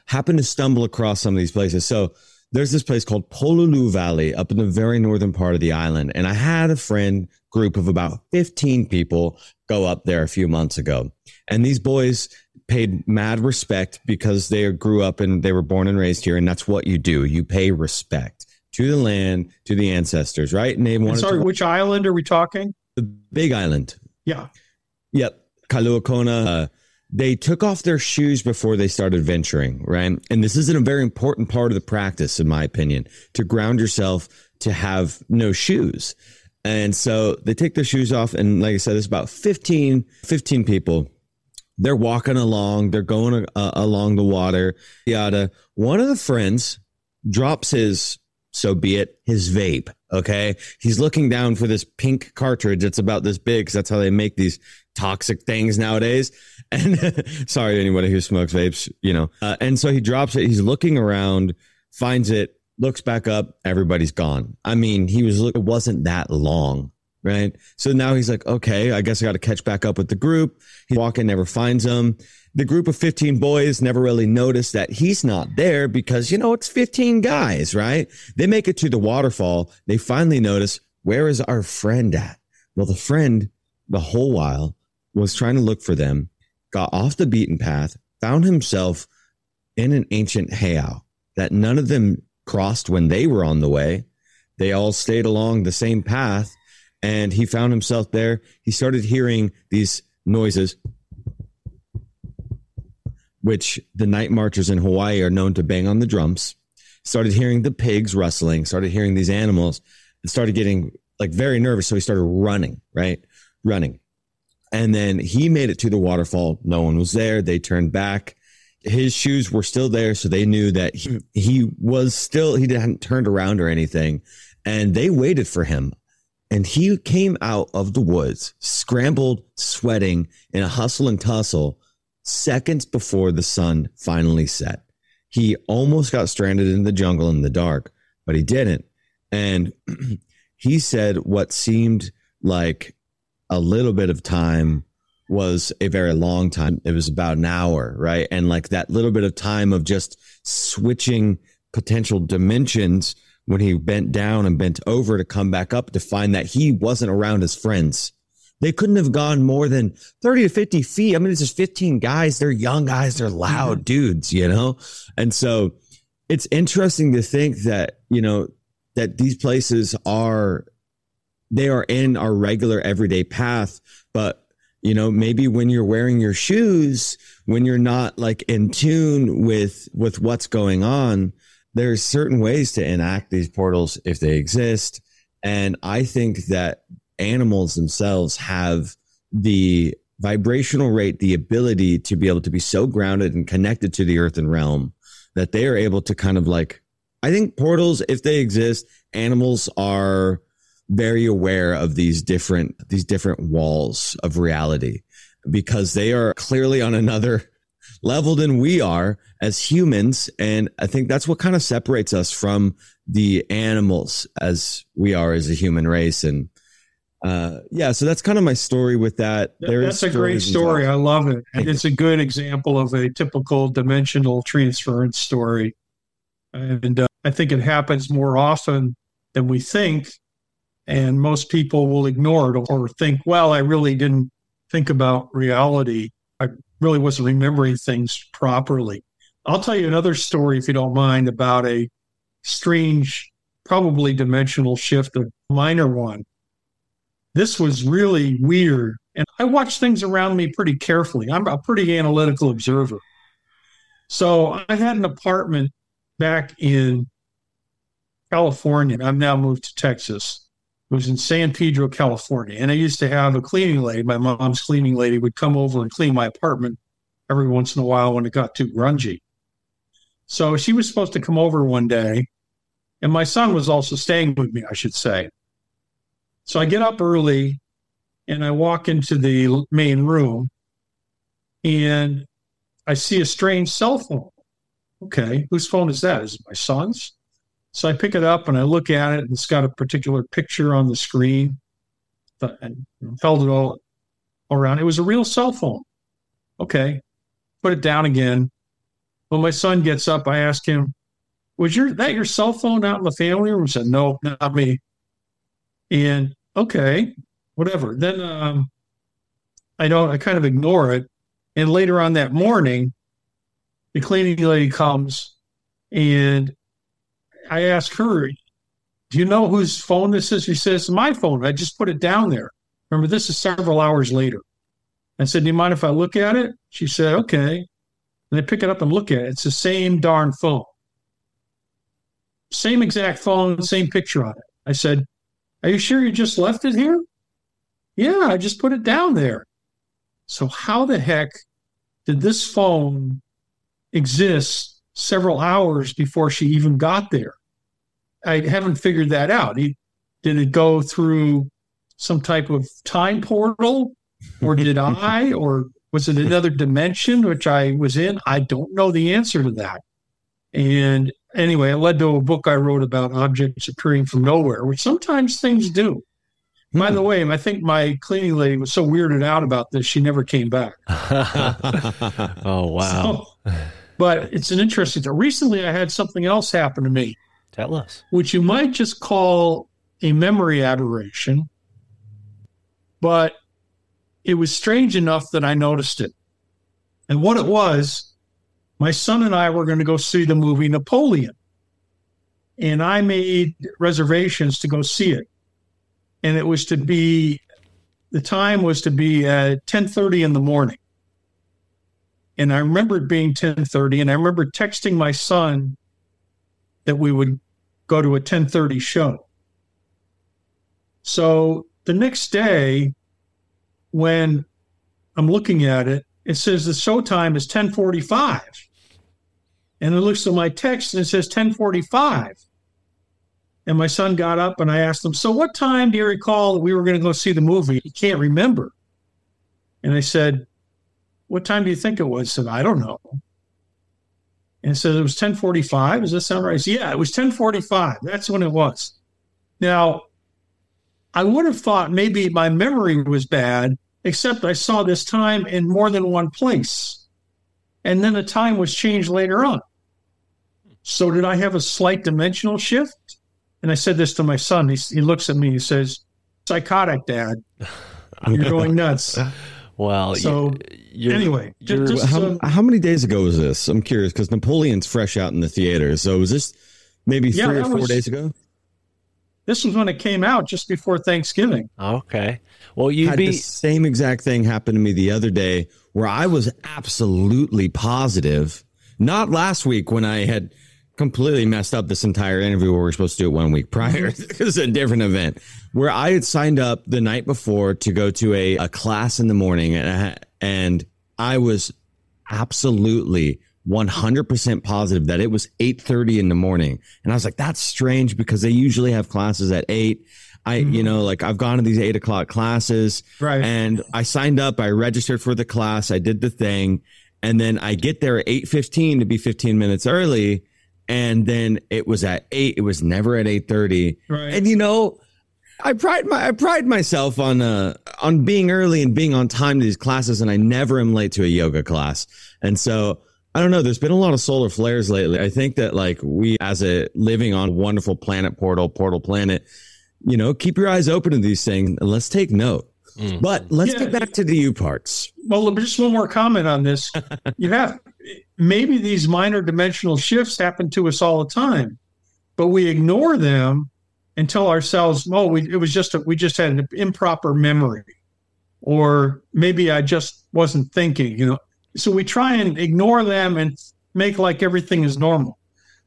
happen to stumble across some of these places. So there's this place called Pololu Valley up in the very northern part of the island. And I had a friend group of about fifteen people go up there a few months ago. And these boys paid mad respect because they grew up and they were born and raised here. And that's what you do. You pay respect to the land, to the ancestors, right? And they wanted sorry, to- which island are we talking? The Big Island. Yeah. Yep. Kaluakona. Uh, they took off their shoes before they started venturing, right? And this is a very important part of the practice, in my opinion, to ground yourself, to have no shoes. And so they take their shoes off. And like I said, it's about fifteen, fifteen people. They're walking along. They're going uh, along the water. Yada. One of the friends drops his, so be it, his vape. Okay. He's looking down for this pink cartridge. That's about this big, because that's how they make these toxic things nowadays. And sorry to anybody who smokes vapes, you know. Uh, and so he drops it. He's looking around, finds it, looks back up. Everybody's gone. I mean, he was, it wasn't that long. Right. So now he's like, OK, I guess I got to catch back up with the group. He walks in, never finds them. The group of fifteen boys never really noticed that he's not there because, you know, it's fifteen guys. Right. They make it to the waterfall. They finally notice, where is our friend at? Well, the friend the whole while was trying to look for them, got off the beaten path, found himself in an ancient heiau that none of them crossed when they were on the way. They all stayed along the same path. And he found himself there. He started hearing these noises, which the night marchers in Hawaii are known to bang on the drums. Started hearing the pigs rustling, started hearing these animals, and started getting like very nervous. So he started running, right? Running. And then he made it to the waterfall. No one was there. They turned back. His shoes were still there. So they knew that he, he was still, he hadn't turned around or anything. And they waited for him. And he came out of the woods, scrambled, sweating, in a hustle and tussle, seconds before the sun finally set. He almost got stranded in the jungle in the dark, but he didn't. And he said what seemed like a little bit of time was a very long time. It was about an hour, right? And like that little bit of time of just switching potential dimensions when he bent down and bent over to come back up to find that he wasn't around his friends. They couldn't have gone more than thirty to fifty feet. I mean, it's just fifteen guys. They're young guys. They're loud dudes, you know? And so it's interesting to think that, you know, that these places are, they are in our regular everyday path, but you know, maybe when you're wearing your shoes, when you're not like in tune with, with what's going on, there's certain ways to enact these portals if they exist. And I think that animals themselves have the vibrational rate, the ability to be able to be so grounded and connected to the earth and realm that they are able to kind of like, I think portals, if they exist, animals are very aware of these different these different walls of reality because they are clearly on another level than we are as humans. And I think that's what kind of separates us from the animals as we are as a human race. And uh, yeah, so that's kind of my story with that. There that's is a great story. I love it. And it's a good example of a typical dimensional transference story. And uh, I think it happens more often than we think. And most people will ignore it or think, well, I really didn't think about reality. I really wasn't remembering things properly. I'll tell you another story, if you don't mind, about a strange, probably dimensional shift, a minor one. This was really weird. And I watch things around me pretty carefully. I'm a pretty analytical observer. So I had an apartment back in California. I've now moved to Texas. It was in San Pedro, California. And I used to have a cleaning lady. My mom's cleaning lady would come over and clean my apartment every once in a while when it got too grungy. So she was supposed to come over one day. And my son was also staying with me, I should say. So I get up early and I walk into the main room and I see a strange cell phone. Okay, whose phone is that? Is it my son's? So I pick it up and I look at it, and it's got a particular picture on the screen. And held it all around. It was a real cell phone. Okay, put it down again. When my son gets up, I ask him, "Was your that your cell phone out in the family room?" He said, "No, not me." And okay, whatever. Then um, I don't. I kind of ignore it. And later on that morning, the cleaning lady comes and I asked her, do you know whose phone this is? She says, my phone. I just put it down there. Remember, this is several hours later. I said, do you mind if I look at it? She said, okay. And I pick it up and look at it. It's the same darn phone. Same exact phone, same picture on it. I said, are you sure you just left it here? Yeah, I just put it down there. So how the heck did this phone exist several hours before she even got there? I haven't figured that out. Did it go through some type of time portal, or did I, or was it another dimension which I was in? I don't know the answer to that. And anyway, it led to a book I wrote about objects appearing from nowhere, which sometimes things do. Hmm. By the way, I think my cleaning lady was so weirded out about this, she never came back. Oh, wow. So, but it's an interesting thing. Recently, I had something else happen to me. Tell us. Which you might just call a memory aberration, but it was strange enough that I noticed it. And what it was, my son and I were going to go see the movie Napoleon. And I made reservations to go see it. And it was to be, the time was to be at ten thirty in the morning. And I remember it being ten thirty, and I remember texting my son that we would go to a ten thirty show. So the next day, when I'm looking at it, it says the show time is ten forty-five. And it looks at my text, and it says ten forty-five. And my son got up, and I asked him, so what time do you recall that we were going to go see the movie? He can't remember. And I said, what time do you think it was? I said, I don't know. And it said, it was ten forty-five. Does that sound right? I said, yeah, it was ten forty-five. That's when it was. Now, I would have thought maybe my memory was bad, except I saw this time in more than one place. And then the time was changed later on. So did I have a slight dimensional shift? And I said this to my son. He, he looks at me, he says, "Psychotic, Dad. You're going nuts." Well, so you're, anyway. You're, just, how, so, how many days ago was this? I'm curious because Napoleon's fresh out in the theater. So was this maybe three yeah, or four was, days ago? This was when it came out just before Thanksgiving. Okay. Well, you had be... the same exact thing happen to me the other day where I was absolutely positive. Not last week when I had completely messed up this entire interview where we were supposed to do it one week prior. It was a different event where I had signed up the night before to go to a, a class in the morning. And I, and I was absolutely one hundred percent positive that it was eight thirty in the morning. And I was like, that's strange because they usually have classes at eight. I, mm-hmm. you know, like I've gone to these eight o'clock classes, right? And I signed up, I registered for the class, I did the thing. And then I get there at eight fifteen to be fifteen minutes early. And then it was at eight. It was never at eight thirty. Right. And, you know, I pride my I pride myself on uh, on being early and being on time to these classes. And I never am late to a yoga class. And so I don't know. There's been a lot of solar flares lately. I think that like we as a living on wonderful planet portal, portal planet, you know, keep your eyes open to these things and let's take note. Mm. But let's yeah. get back to the U parts. Well, just one more comment on this. You have maybe these minor dimensional shifts happen to us all the time, but we ignore them and tell ourselves, "Oh, we, it was just a, we just had an improper memory, or maybe I just wasn't thinking." You know, so we try and ignore them and make like everything is normal,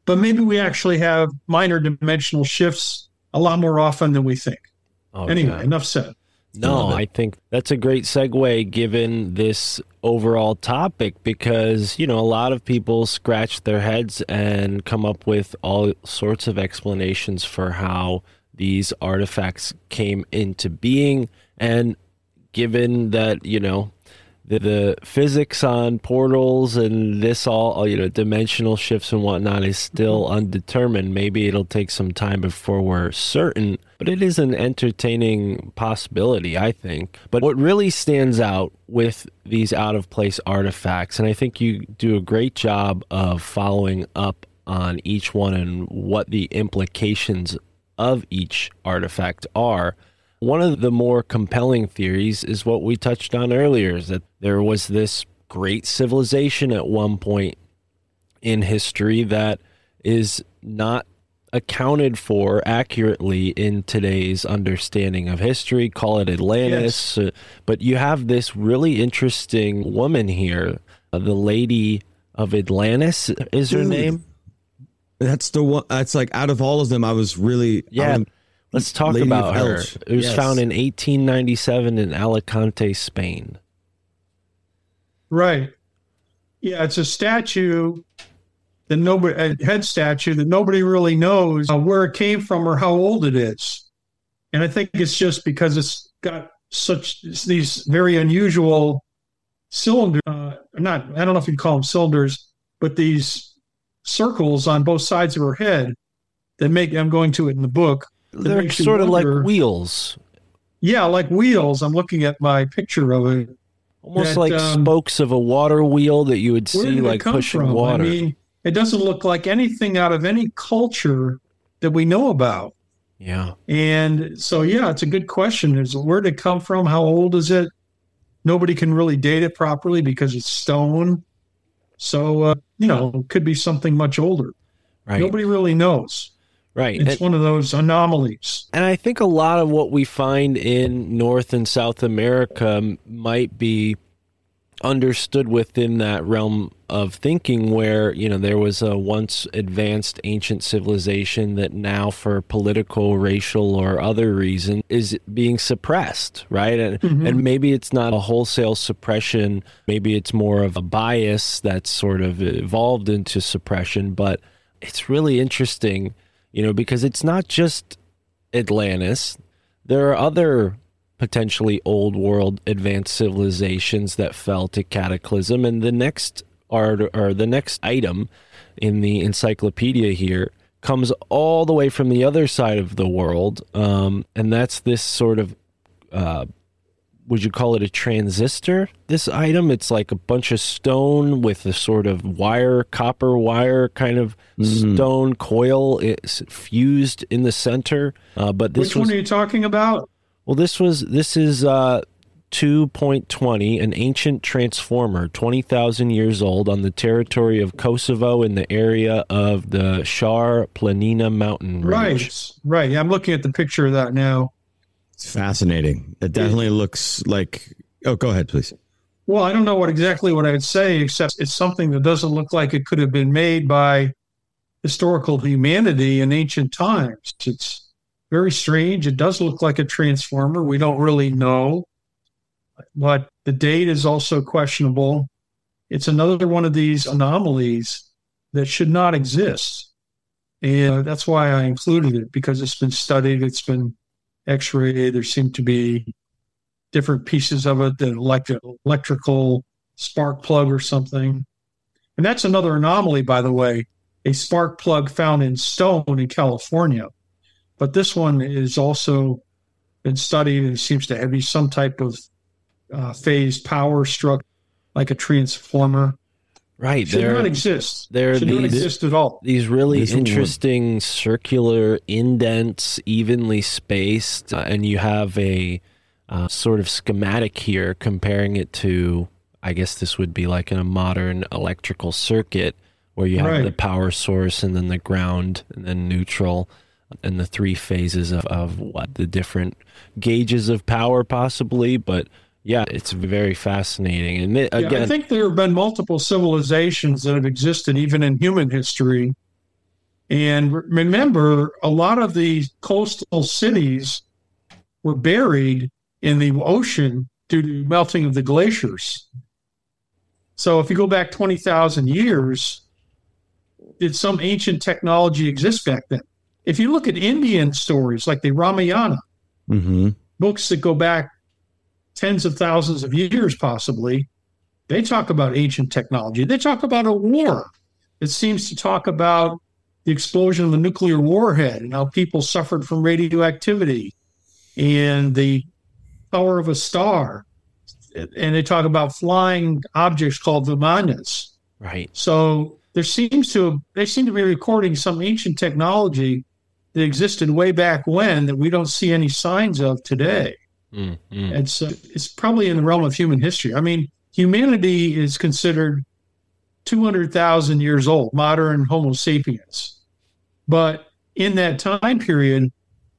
but maybe we actually have minor dimensional shifts a lot more often than we think. Okay. Anyway, enough said. No, I think that's a great segue given this overall topic because, you know, a lot of people scratch their heads and come up with all sorts of explanations for how these artifacts came into being. And given that, you know, the, the physics on portals and this all, you know, dimensional shifts and whatnot is still undetermined. Maybe it'll take some time before we're certain. But it is an entertaining possibility, I think. But what really stands out with these out-of-place artifacts, and I think you do a great job of following up on each one and what the implications of each artifact are, one of the more compelling theories is what we touched on earlier, is that there was this great civilization at one point in history that is not accounted for accurately in today's understanding of history, call it Atlantis. Yes. But you have this really interesting woman here, uh, the Lady of Atlantis is her Dude, name. That's the one that's like out of all of them, I was really. Yeah. Um, Let's talk Lady about her. Elch. It was yes. found in eighteen ninety-seven in Alicante, Spain. Right. Yeah. It's a statue. The nobody, a head statue that nobody really knows uh, where it came from or how old it is. And I think it's just because it's got such it's these very unusual cylinders, uh, not, I don't know if you'd call them cylinders, but these circles on both sides of her head that make, I'm going to it in the book. They're sort of wonder, like wheels. Yeah, like wheels. I'm looking at my picture of it. Almost that, like um, spokes of a water wheel that you would see like pushing from? water. I mean, it doesn't look like anything out of any culture that we know about. Yeah. And so, yeah, it's a good question. Is where did it come from? How old is it? Nobody can really date it properly because it's stone. So, uh, you know, it could be something much older. Right. Nobody really knows. Right. It's and, one of those anomalies. And I think a lot of what we find in North and South America might be understood within that realm of thinking where, you know, there was a once advanced ancient civilization that now for political, racial, or other reason is being suppressed, right? And, mm-hmm. and maybe it's not a wholesale suppression. Maybe it's more of a bias that's sort of evolved into suppression. But it's really interesting, you know, because it's not just Atlantis. There are other potentially old world advanced civilizations that fell to cataclysm. And the next art or the next item in the encyclopedia here comes all the way from the other side of the world, um, and that's this sort of, uh, would you call it a transistor, this item? It's like a bunch of stone with a sort of wire, copper wire kind of mm-hmm. stone coil. It's fused in the center. Uh, but this Which was, one are you talking about? Well, this was this is uh, two point twenty, an ancient transformer, twenty thousand years old, on the territory of Kosovo in the area of the Shar Planina mountain range. Right, right. I'm looking at the picture of that now. It's fascinating. It definitely looks like... Oh, go ahead, please. Well, I don't know what exactly what I'd say, except it's something that doesn't look like it could have been made by historical humanity in ancient times. It's very strange. It does look like a transformer. We don't really know. But the date is also questionable. It's another one of these anomalies that should not exist. And that's why I included it, because it's been studied. It's been... X-ray. There seem to be different pieces of it, the electric, electrical spark plug or something. And that's another anomaly, by the way, a spark plug found in stone in California. But this one is also been studied and seems to be some type of uh, phased power struck like a transformer. Right. Should not exist. There Should not exist at all. These really this interesting one. Circular indents, evenly spaced, uh, and you have a uh, sort of schematic here comparing it to, I guess this would be like in a modern electrical circuit where you have right. the power source and then the ground and then neutral and the three phases of, of what the different gauges of power possibly, but... Yeah, it's very fascinating. And it, again, yeah, I think there have been multiple civilizations that have existed even in human history. And remember, a lot of these coastal cities were buried in the ocean due to melting of the glaciers. So if you go back twenty thousand years, did some ancient technology exist back then? If you look at Indian stories like the Ramayana, mm-hmm. books that go back tens of thousands of years, possibly, they talk about ancient technology. They talk about a war. It seems to talk about the explosion of the nuclear warhead and how people suffered from radioactivity and the power of a star. And they talk about flying objects called Vimanas. Right. So there seems to they seem to be recording some ancient technology that existed way back when that we don't see any signs of today. Mm, mm. It's uh, it's probably in the realm of human history. I mean, humanity is considered two hundred thousand years old, modern Homo sapiens. But in that time period,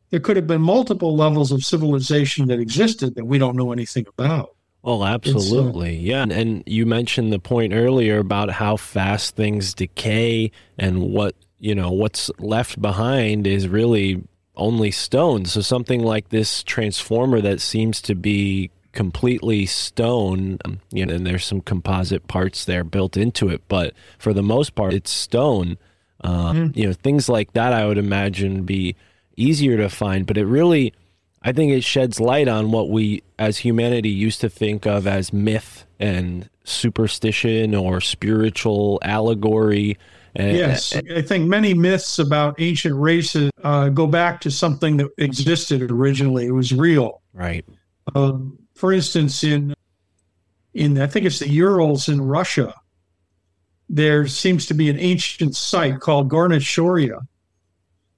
there could have been multiple levels of civilization that existed that we don't know anything about. Oh, absolutely. Uh, yeah. And, and you mentioned the point earlier about how fast things decay and what, you know, what's left behind is really only stone. So something like this transformer that seems to be completely stone, you know, and there's some composite parts there built into it, but for the most part, it's stone. Uh, mm-hmm. You know, things like that, I would imagine be easier to find, but it really, I think it sheds light on what we as humanity used to think of as myth and superstition or spiritual allegory. Yes, I think many myths about ancient races uh, go back to something that existed originally. It was real. Right. Um, for instance, in, in I think it's the Urals in Russia, there seems to be an ancient site called Gornaya Shoria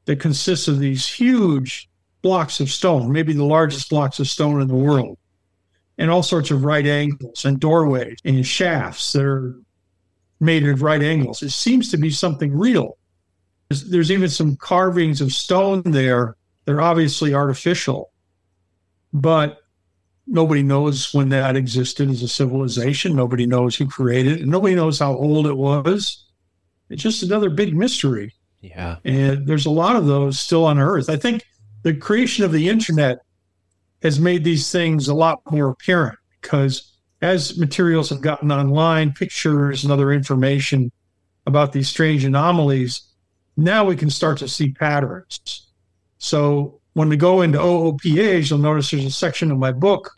that consists of these huge blocks of stone, maybe the largest blocks of stone in the world, and all sorts of right angles and doorways and shafts that are made at right angles. It seems to be something real. There's, there's even some carvings of stone there. They're obviously artificial, but nobody knows when that existed as a civilization. Nobody knows who created it, and nobody knows how old it was. It's just another big mystery. Yeah. And there's a lot of those still on Earth. I think the creation of the internet has made these things a lot more apparent because as materials have gotten online, pictures and other information about these strange anomalies, now we can start to see patterns. So when we go into O O P As, you'll notice there's a section of my book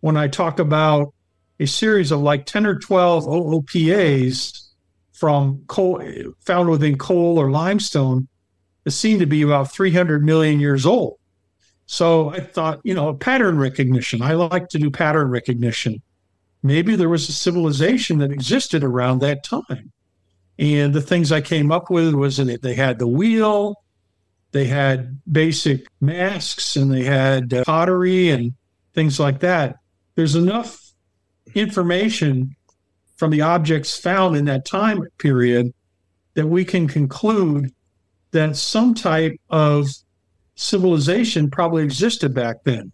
when I talk about a series of like ten or twelve O O P As from coal, found within coal or limestone is seen to be about three hundred million years old. So I thought, you know, pattern recognition. I like to do pattern recognition. Maybe there was a civilization that existed around that time. And the things I came up with was that they had the wheel, they had basic masks, and they had uh, pottery and things like that. There's enough information from the objects found in that time period that we can conclude that some type of civilization probably existed back then.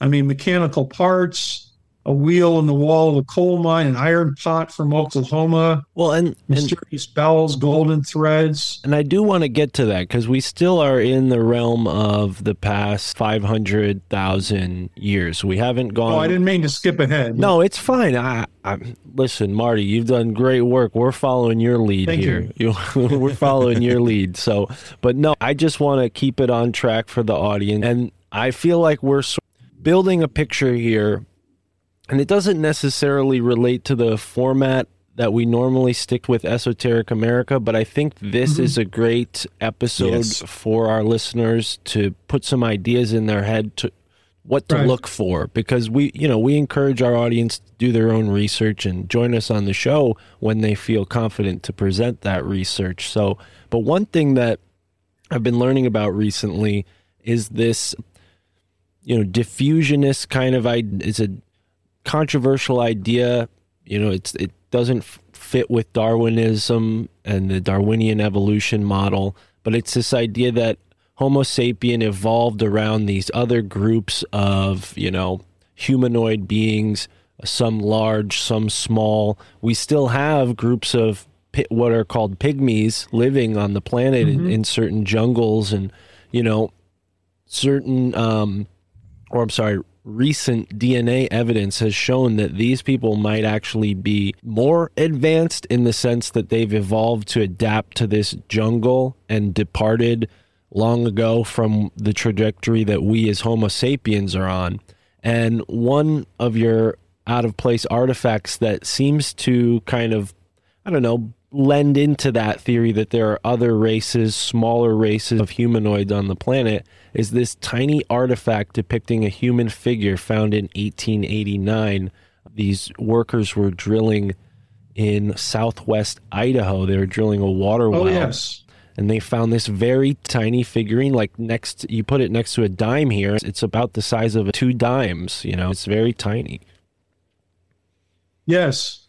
I mean, mechanical parts, a wheel in the wall of a coal mine, an iron pot from Oklahoma, well, and mysterious and, bells, golden threads. And I do want to get to that because we still are in the realm of the past five hundred thousand years. We haven't gone... Oh, I didn't mean to skip ahead. No, it's fine. I, I Listen, Marty, you've done great work. We're following your lead Thank here. You. We're following your lead. So, but no, I just want to keep it on track for the audience. And I feel like we're building a picture here. And it doesn't necessarily relate to the format that we normally stick with Esoteric America, but I think this mm-hmm. is a great episode yes. for our listeners to put some ideas in their head to what to right. look for, because we, you know, we encourage our audience to do their own research and join us on the show when they feel confident to present that research. So, but one thing that I've been learning about recently is this, you know, diffusionist kind of idea. It's a controversial idea, you know, it's it doesn't fit with Darwinism and the Darwinian evolution model, but it's this idea that Homo sapien evolved around these other groups of, you know, humanoid beings, some large, some small. We still have groups of what are called pygmies living on the planet mm-hmm. in, in certain jungles and, you know, certain, um, or I'm sorry, recent D N A evidence has shown that these people might actually be more advanced in the sense that they've evolved to adapt to this jungle and departed long ago from the trajectory that we as Homo sapiens are on. And one of your out-of-place artifacts that seems to kind of, I don't know, lend into that theory that there are other races, smaller races of humanoids on the planet, is this tiny artifact depicting a human figure found in eighteen eighty-nine. These workers were drilling in southwest Idaho. They were drilling a water well. Oh, yes. And they found this very tiny figurine, like next, you put it next to a dime here. It's about the size of two dimes, you know, it's very tiny. Yes.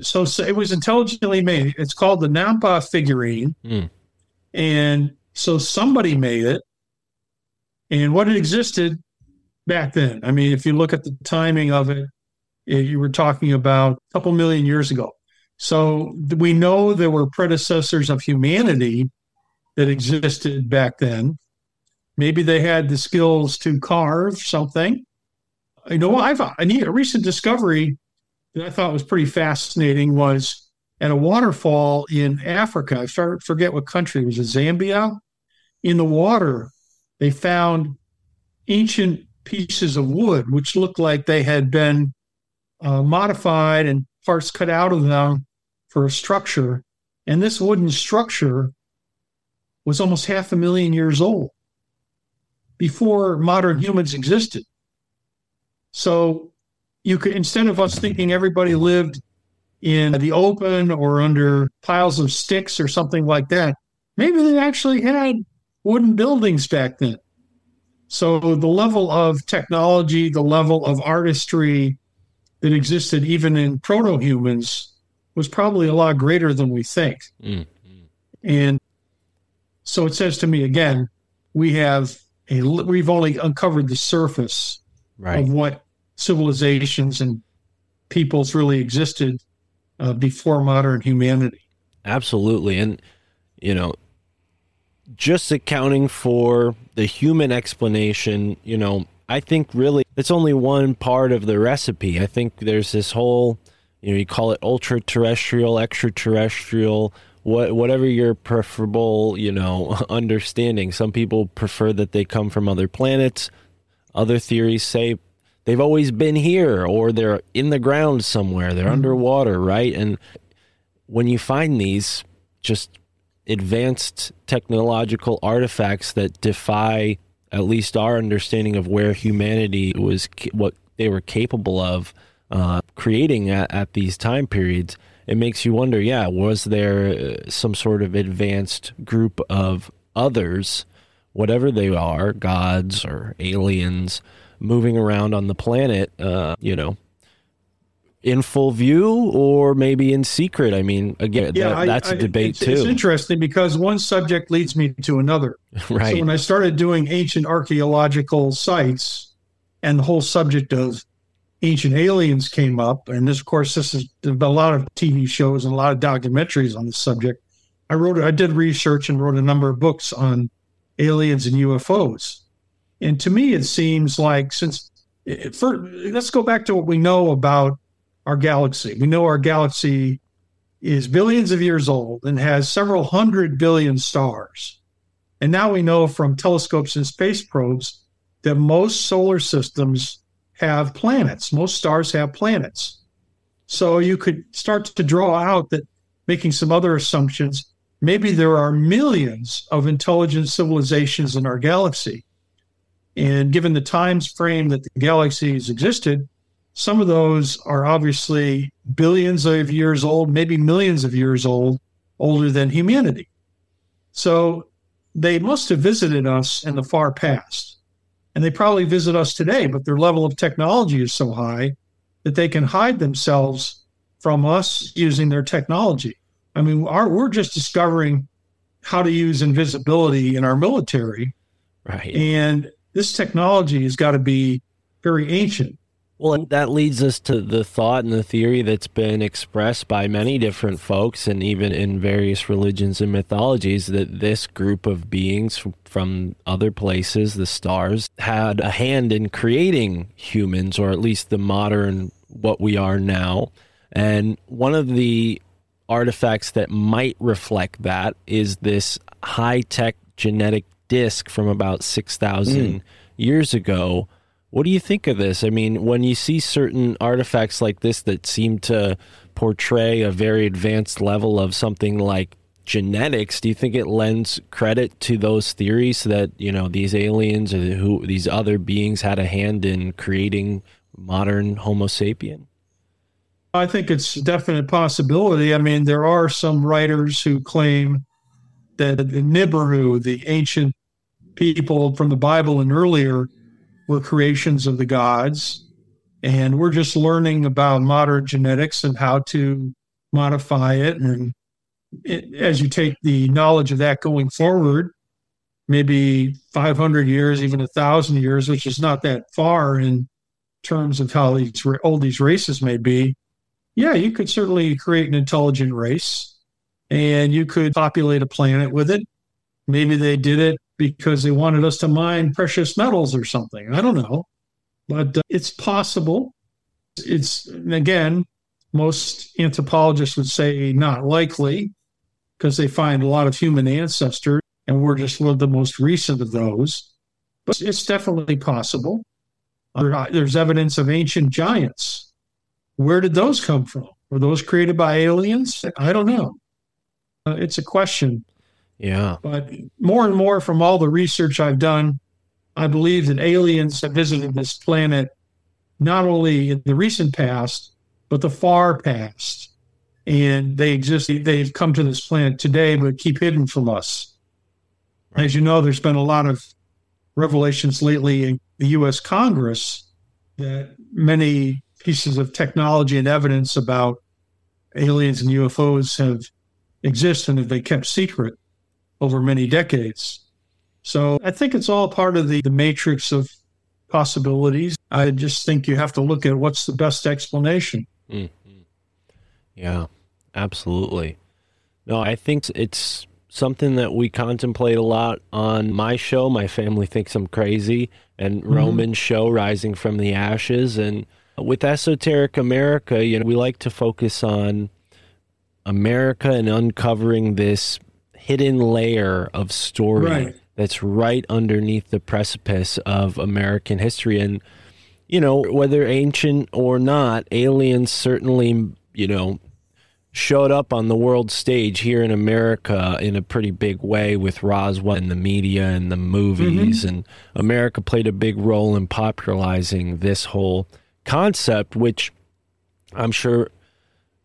So, so it was intelligently made. It's called the Nampa figurine. Mm. And so somebody made it. And what it existed back then, I mean, if you look at the timing of it, you were talking about a couple million years ago. So we know there were predecessors of humanity that existed back then. Maybe they had the skills to carve something. You know, I've I need a recent discovery that I thought was pretty fascinating was at a waterfall in Africa. I forget what country. It was in Zambia. In the water, they found ancient pieces of wood, which looked like they had been uh, modified and parts cut out of them for a structure. And this wooden structure was almost half a million years old before modern humans existed. So you could, instead of us thinking everybody lived in the open or under piles of sticks or something like that, maybe they actually had wooden buildings back then. So the level of technology, the level of artistry that existed even in proto-humans was probably a lot greater than we think. Mm-hmm. And so it says to me, again, we have a, we've only uncovered the surface right. of what civilizations and peoples really existed uh, before modern humanity. Absolutely. And, you know, just accounting for the human explanation, you know, I think really it's only one part of the recipe. I think there's this whole, you know, you call it ultra-terrestrial, extraterrestrial, what, whatever your preferable, you know, understanding. Some people prefer that they come from other planets. Other theories say they've always been here or they're in the ground somewhere. They're mm-hmm. underwater, right? And when you find these, just advanced technological artifacts that defy at least our understanding of where humanity was, what they were capable of uh, creating at, at these time periods. It makes you wonder, yeah, was there some sort of advanced group of others, whatever they are, gods or aliens, moving around on the planet, uh, you know, in full view or maybe in secret? I mean, again, yeah, that, I, that's a debate I, it's, too. It's interesting because one subject leads me to another. Right. So when I started doing ancient archaeological sites and the whole subject of ancient aliens came up, and this, of course, this is there's been a lot of T V shows and a lot of documentaries on this subject. I wrote, I did research and wrote a number of books on aliens and U F Os. And to me, it seems like since it, for, let's go back to what we know about our galaxy. We know our galaxy is billions of years old and has several hundred billion stars. And now we know from telescopes and space probes that most solar systems have planets. Most stars have planets. So you could start to draw out that, making some other assumptions, maybe there are millions of intelligent civilizations in our galaxy. And given the times frame that the galaxy has existed, some of those are obviously billions of years old, maybe millions of years old, older than humanity. So they must have visited us in the far past. And they probably visit us today, but their level of technology is so high that they can hide themselves from us using their technology. I mean, our, we're just discovering how to use invisibility in our military. Right. And this technology has got to be very ancient. Well, that leads us to the thought and the theory that's been expressed by many different folks and even in various religions and mythologies that this group of beings from other places, the stars, had a hand in creating humans, or at least the modern, what we are now. And one of the artifacts that might reflect that is this high-tech genetic disc from about six thousand mm. years ago. What do you think of this? I mean, when you see certain artifacts like this that seem to portray a very advanced level of something like genetics, do you think it lends credit to those theories that, you know, these aliens or who these other beings had a hand in creating modern Homo sapien? I think it's a definite possibility. I mean, there are some writers who claim that the Nibiru, the ancient people from the Bible and earlier, were creations of the gods, and we're just learning about modern genetics and how to modify it. And it, as you take the knowledge of that going forward, maybe five hundred years, even a thousand years, which is not that far in terms of how these, old these races may be, yeah, you could certainly create an intelligent race, and you could populate a planet with it. Maybe they did it because they wanted us to mine precious metals or something. I don't know, but uh, it's possible. It's, again, most anthropologists would say not likely because they find a lot of human ancestors, and we're just one of the most recent of those. But it's definitely possible. There's evidence of ancient giants. Where did those come from? Were those created by aliens? I don't know. Uh, it's a question. Yeah. But more and more from all the research I've done, I believe that aliens have visited this planet not only in the recent past, but the far past. And they exist, they've come to this planet today, but keep hidden from us. Right. As you know, there's been a lot of revelations lately in the U S Congress that many pieces of technology and evidence about aliens and U F Os have existed and have been kept secret over many decades. So I think it's all part of the, the matrix of possibilities. I just think you have to look at what's the best explanation. Mm-hmm. Yeah, absolutely. No, I think it's something that we contemplate a lot on my show, My Family Thinks I'm Crazy, and mm-hmm. Roman's show, Rising from the Ashes. And with Esoteric America, you know, we like to focus on America and uncovering this hidden layer of story right. that's right underneath the precipice of American history. And, you know, whether ancient or not, aliens certainly, you know, showed up on the world stage here in America in a pretty big way with Roswell and the media and the movies. Mm-hmm. And America played a big role in popularizing this whole concept, which I'm sure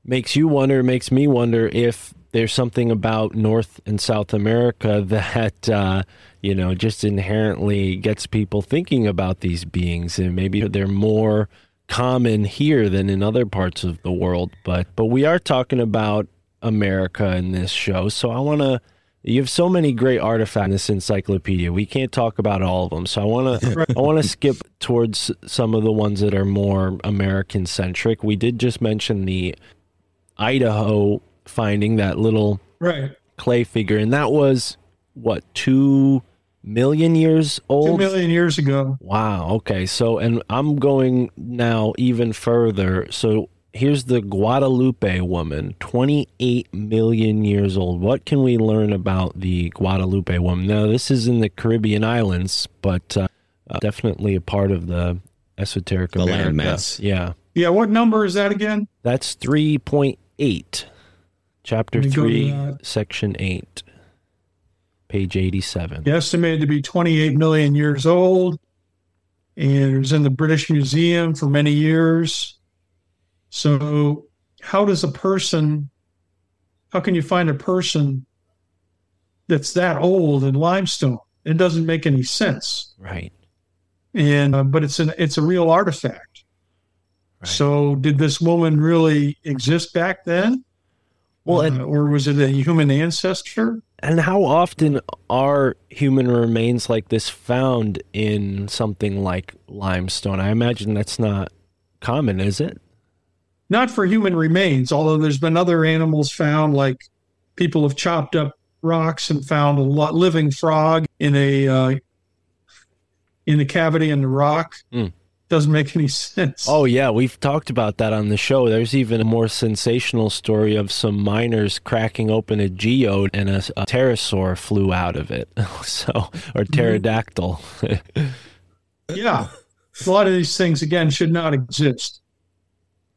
makes you wonder, makes me wonder if there's something about North and South America that, uh, you know, just inherently gets people thinking about these beings. And maybe they're more common here than in other parts of the world. But but we are talking about America in this show. So I want to, you have so many great artifacts in this encyclopedia. We can't talk about all of them. So I want to I want to skip towards some of the ones that are more American-centric. We did just mention the Idaho finding, that little right. clay figure. And that was, what, two million years old? Two million years ago. Wow. Okay. So, and I'm going now even further. So here's the Guadalupe woman, twenty-eight million years old. What can we learn about the Guadalupe woman? Now, this is in the Caribbean islands, but uh, definitely a part of the esoteric the America. Landmass. Yeah. Yeah. What number is that again? That's three point eight. Chapter three, section eight, page eighty-seven. Estimated to be twenty-eight million years old, and it was in the British Museum for many years. So how does a person, how can you find a person that's that old in limestone? It doesn't make any sense. Right. And uh, but it's an it's a real artifact. Right. So did this woman really exist back then? Well, and, uh, or was it a human ancestor? And how often are human remains like this found in something like limestone? I imagine that's not common, is it? Not for human remains, although there's been other animals found, like people have chopped up rocks and found a lot, living frog in a uh, in a cavity in the rock. Mm. Doesn't make any sense. Oh, yeah. We've talked about that on the show. There's even a more sensational story of some miners cracking open a geode and a, a pterosaur flew out of it, so or pterodactyl. Yeah. A lot of these things, again, should not exist.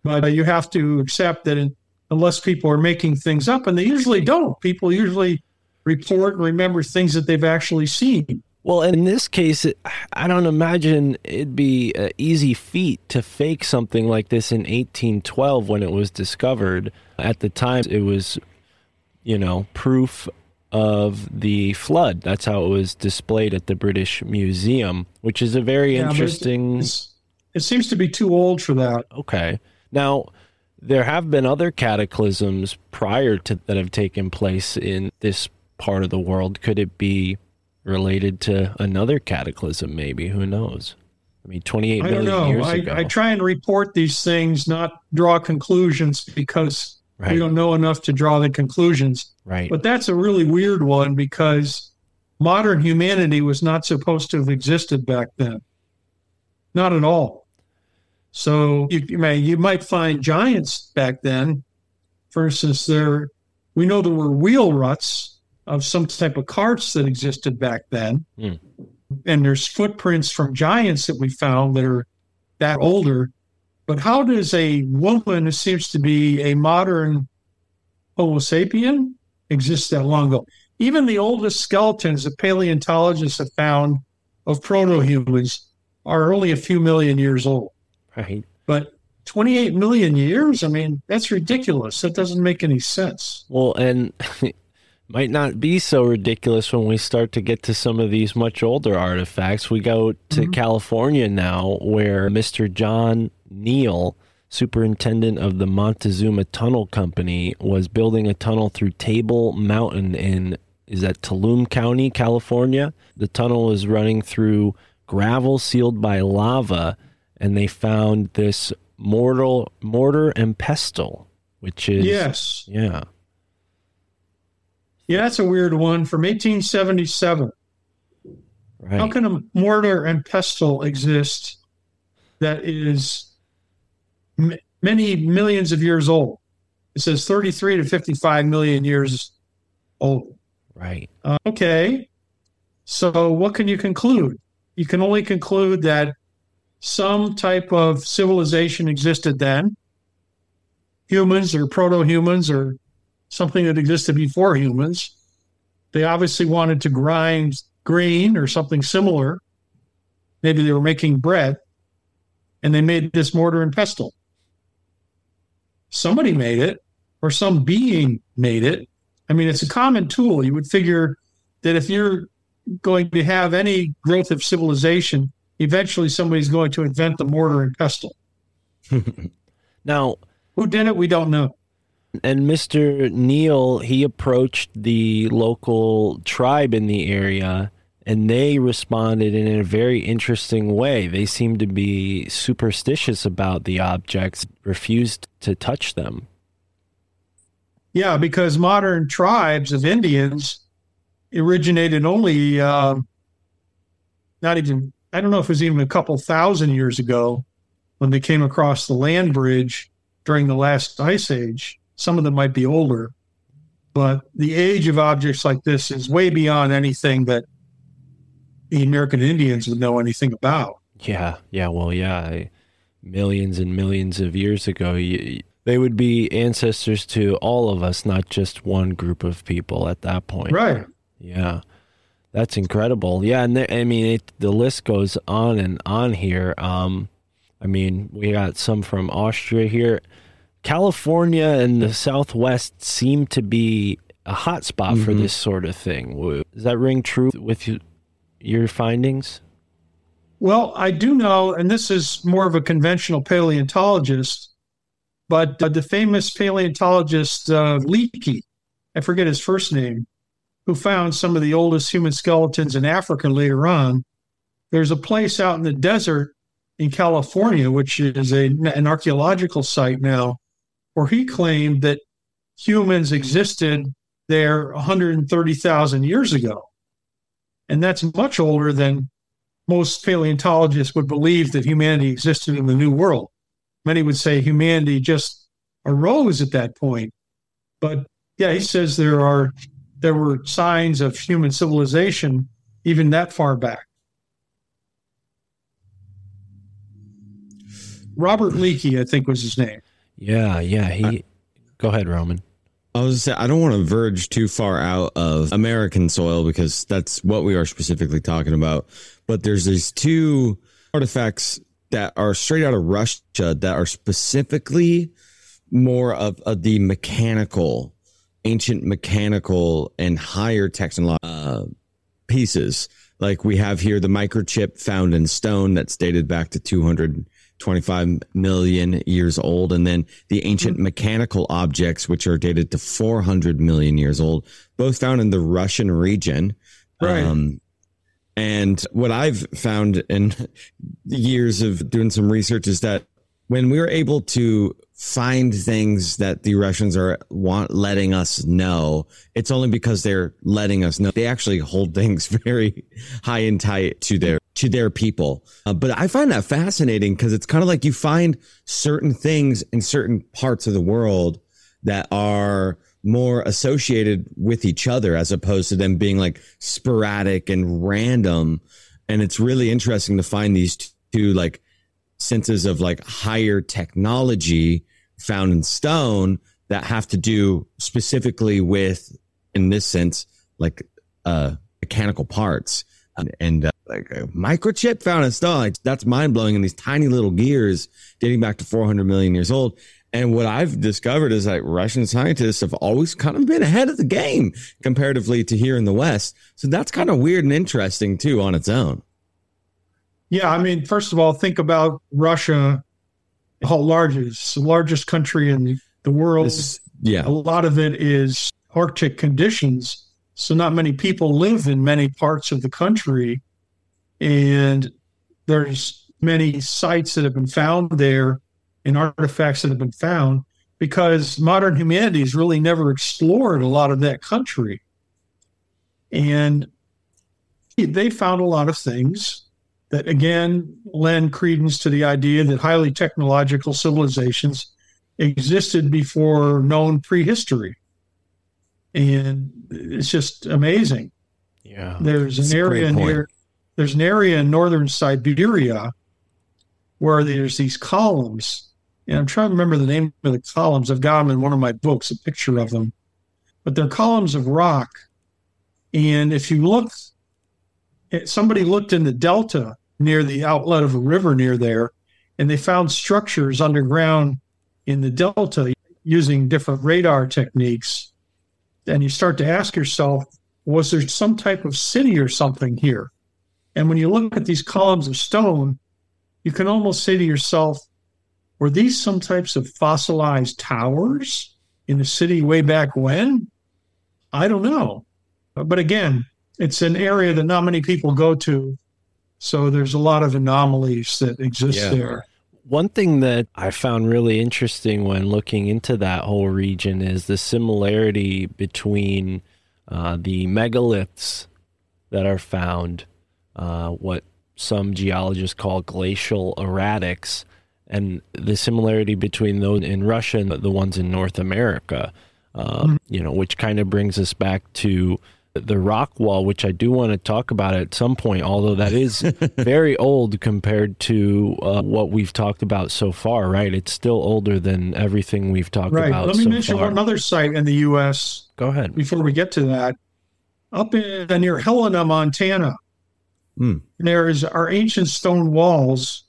But uh, you have to accept that in, unless people are making things up, and they usually don't. People usually report and remember things that they've actually seen. Well, in this case, I don't imagine it'd be an easy feat to fake something like this in eighteen twelve when it was discovered. At the time, it was, you know, proof of the flood. That's how it was displayed at the British Museum, which is a very yeah, interesting... It's, it seems to be too old for that. Okay. Now, there have been other cataclysms prior to that have taken place in this part of the world. Could it be related to another cataclysm, maybe? Who knows? I mean, twenty-eight I don't million know. years I, ago. I try and report these things, not draw conclusions, because right. we don't know enough to draw the conclusions. Right. But that's a really weird one, because modern humanity was not supposed to have existed back then. Not at all. So you, you may you might find giants back then. For instance, there we know there were wheel ruts of some type of carts that existed back then. Mm. And there's footprints from giants that we found that are that older. But how does a woman who seems to be a modern Homo sapien exist that long ago? Even the oldest skeletons that paleontologists have found of proto-humans are only a few million years old. Right. But twenty-eight million years? I mean, that's ridiculous. That doesn't make any sense. Well, and... might not be so ridiculous when we start to get to some of these much older artifacts. We go to mm-hmm. California now, where Mister John Neal, superintendent of the Montezuma Tunnel Company, was building a tunnel through Table Mountain in, is that Tulum County, California? The tunnel was running through gravel sealed by lava, and they found this mortar, mortar and pestle, which is... Yes. Yeah. Yeah, that's a weird one from eighteen seventy-seven. Right. How can a mortar and pestle exist that is m- many millions of years old? It says thirty-three to fifty-five million years old. Right. Uh, okay. So what can you conclude? You can only conclude that some type of civilization existed then. humans or proto-humans or something that existed before humans. They obviously wanted to grind grain or something similar. Maybe they were making bread, and they made this mortar and pestle. Somebody made it, or some being made it. I mean, it's a common tool. You would figure that if you're going to have any growth of civilization, eventually somebody's going to invent the mortar and pestle. Now, who did it? We don't know. And Mister Neal, he approached the local tribe in the area, and they responded in a very interesting way. They seemed to be superstitious about the objects, refused to touch them. Yeah, because modern tribes of Indians originated only, uh, not even, I don't know if it was even a couple thousand years ago when they came across the land bridge during the last ice age. Some of them might be older, but the age of objects like this is way beyond anything that the American Indians would know anything about. Yeah, yeah, well, yeah. Millions and millions of years ago, you, they would be ancestors to all of us, not just one group of people at that point. Right. Yeah, that's incredible. Yeah, and there, I mean, it, the list goes on and on here. Um, I mean, we got some from Austria here. California and the Southwest seem to be a hot spot mm-hmm. for this sort of thing. Does that ring true with you, your findings? Well, I do know, and this is more of a conventional paleontologist, but uh, the famous paleontologist uh, Leakey, I forget his first name, who found some of the oldest human skeletons in Africa later on. There's a place out in the desert in California, which is a, an archaeological site now, where he claimed that humans existed there one hundred thirty thousand years ago. And that's much older than most paleontologists would believe that humanity existed in the New World. Many would say humanity just arose at that point. But yeah, he says there are there were signs of human civilization even that far back. Robert Leakey, I think, was his name. Yeah, yeah. He. I, Go ahead, Roman. I was saying, I don't want to verge too far out of American soil because that's what we are specifically talking about. But there's these two artifacts that are straight out of Russia that are specifically more of, of the mechanical, ancient mechanical and higher technological uh, pieces. Like we have here the microchip found in stone that's dated back to two hundred twenty-five million years old, and then the ancient mm-hmm. mechanical objects, whiwhich are dated to four hundred million years old, both found in the Russian region. Right. Um, and what I've found in years of doing some research is that when we were able to find things that the Russians are want letting us know, it's only because they're letting us know. They actually hold things very high and tight to their to their people. Uh, but I find that fascinating because it's kind of like you find certain things in certain parts of the world that are more associated with each other as opposed to them being like sporadic and random. And it's really interesting to find these two like senses of like higher technology found in stone that have to do specifically with, in this sense, like uh, mechanical parts and, and uh, like a microchip found in stone. Like, that's mind blowing. And these tiny little gears dating back to four hundred million years old. And what I've discovered is like Russian scientists have always kind of been ahead of the game comparatively to here in the West. So that's kind of weird and interesting too on its own. Yeah, I mean, first of all, think about Russia, how large it is. It's the largest country in the world. It's, yeah, a lot of it is Arctic conditions, so not many people live in many parts of the country, and there's many sites that have been found there and artifacts that have been found because modern humanity has really never explored a lot of that country, and they found a lot of things that, again, lend credence to the idea that highly technological civilizations existed before known prehistory. And it's just amazing. Yeah, there's an area in here, there's an area in northern Siberia where there's these columns And I'm trying to remember the name of the columns. I've got them in one of my books, a picture of them. But they're columns of rock. And if you look, somebody looked in the delta near the outlet of a river near there, and they found structures underground in the delta using different radar techniques. And you start to ask yourself, was there some type of city or something here? And when you look at these columns of stone, you can almost say to yourself, were these some types of fossilized towers in the city way back when? I don't know. But again, it's an area that not many people go to, so there's a lot of anomalies that exist yeah. there. One thing that I found really interesting when looking into that whole region is the similarity between uh, the megaliths that are found, uh, what some geologists call glacial erratics, and the similarity between those in Russia and the ones in North America, uh, mm-hmm. you know, which kind of brings us back to the Rockwall, which I do want to talk about at some point, although that is very old compared to uh, what we've talked about so far, right? It's still older than everything we've talked right. about so far. Let me so mention far. one other site in the U S Go ahead. Before we get to that, up in near Helena, Montana, hmm. there is our ancient stone walls,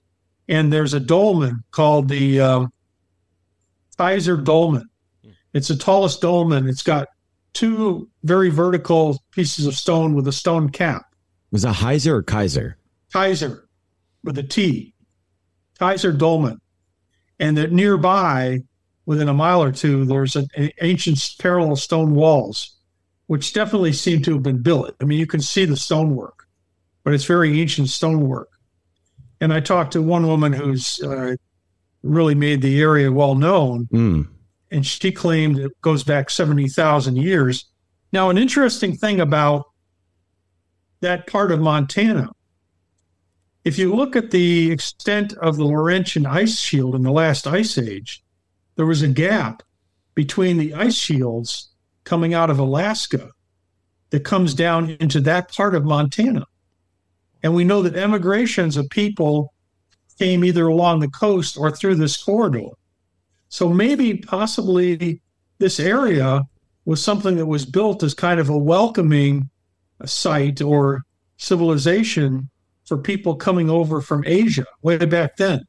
and there's a dolmen called the um, Geyser Dolmen. It's the tallest dolmen. It's got two very vertical pieces of stone with a stone cap. Was that Heiser or Kaiser? Kaiser, with a T. Geyser Dolmen. And that nearby, within a mile or two, there's an ancient parallel stone walls, which definitely seem to have been built. I mean, you can see the stonework, but it's very ancient stonework. And I talked to one woman who's uh, really made the area well-known, mm. and she claimed it goes back seventy thousand years. Now, an interesting thing about that part of Montana, if you look at the extent of the Laurentian ice shield in the last ice age, there was a gap between the ice shields coming out of Alaska that comes down into that part of Montana. And we know that emigrations of people came either along the coast or through this corridor. So maybe, possibly, this area was something that was built as kind of a welcoming site or civilization for people coming over from Asia way back then.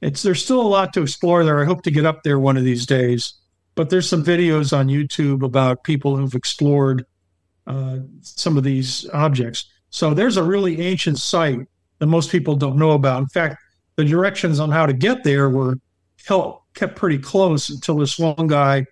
It's There's still a lot to explore there. I hope to get up there one of these days. But there's some videos on YouTube about people who've explored uh, some of these objects. So there's a really ancient site that most people don't know about. In fact, the directions on how to get there were helped. kept pretty close until this one guy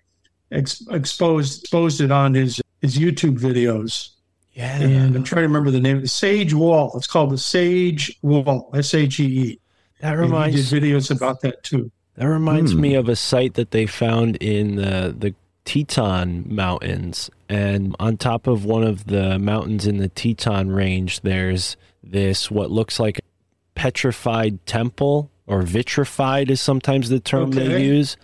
ex- exposed exposed it on his, his YouTube videos. Yeah. And I'm trying to remember the name. The Sage Wall. It's called the Sage Wall, S A G E. That reminds me. He did videos about that too. That reminds hmm. me of a site that they found in the, the Teton Mountains. And on top of one of the mountains in the Teton Range, there's this what looks like a petrified temple, or vitrified is sometimes the term okay. they use.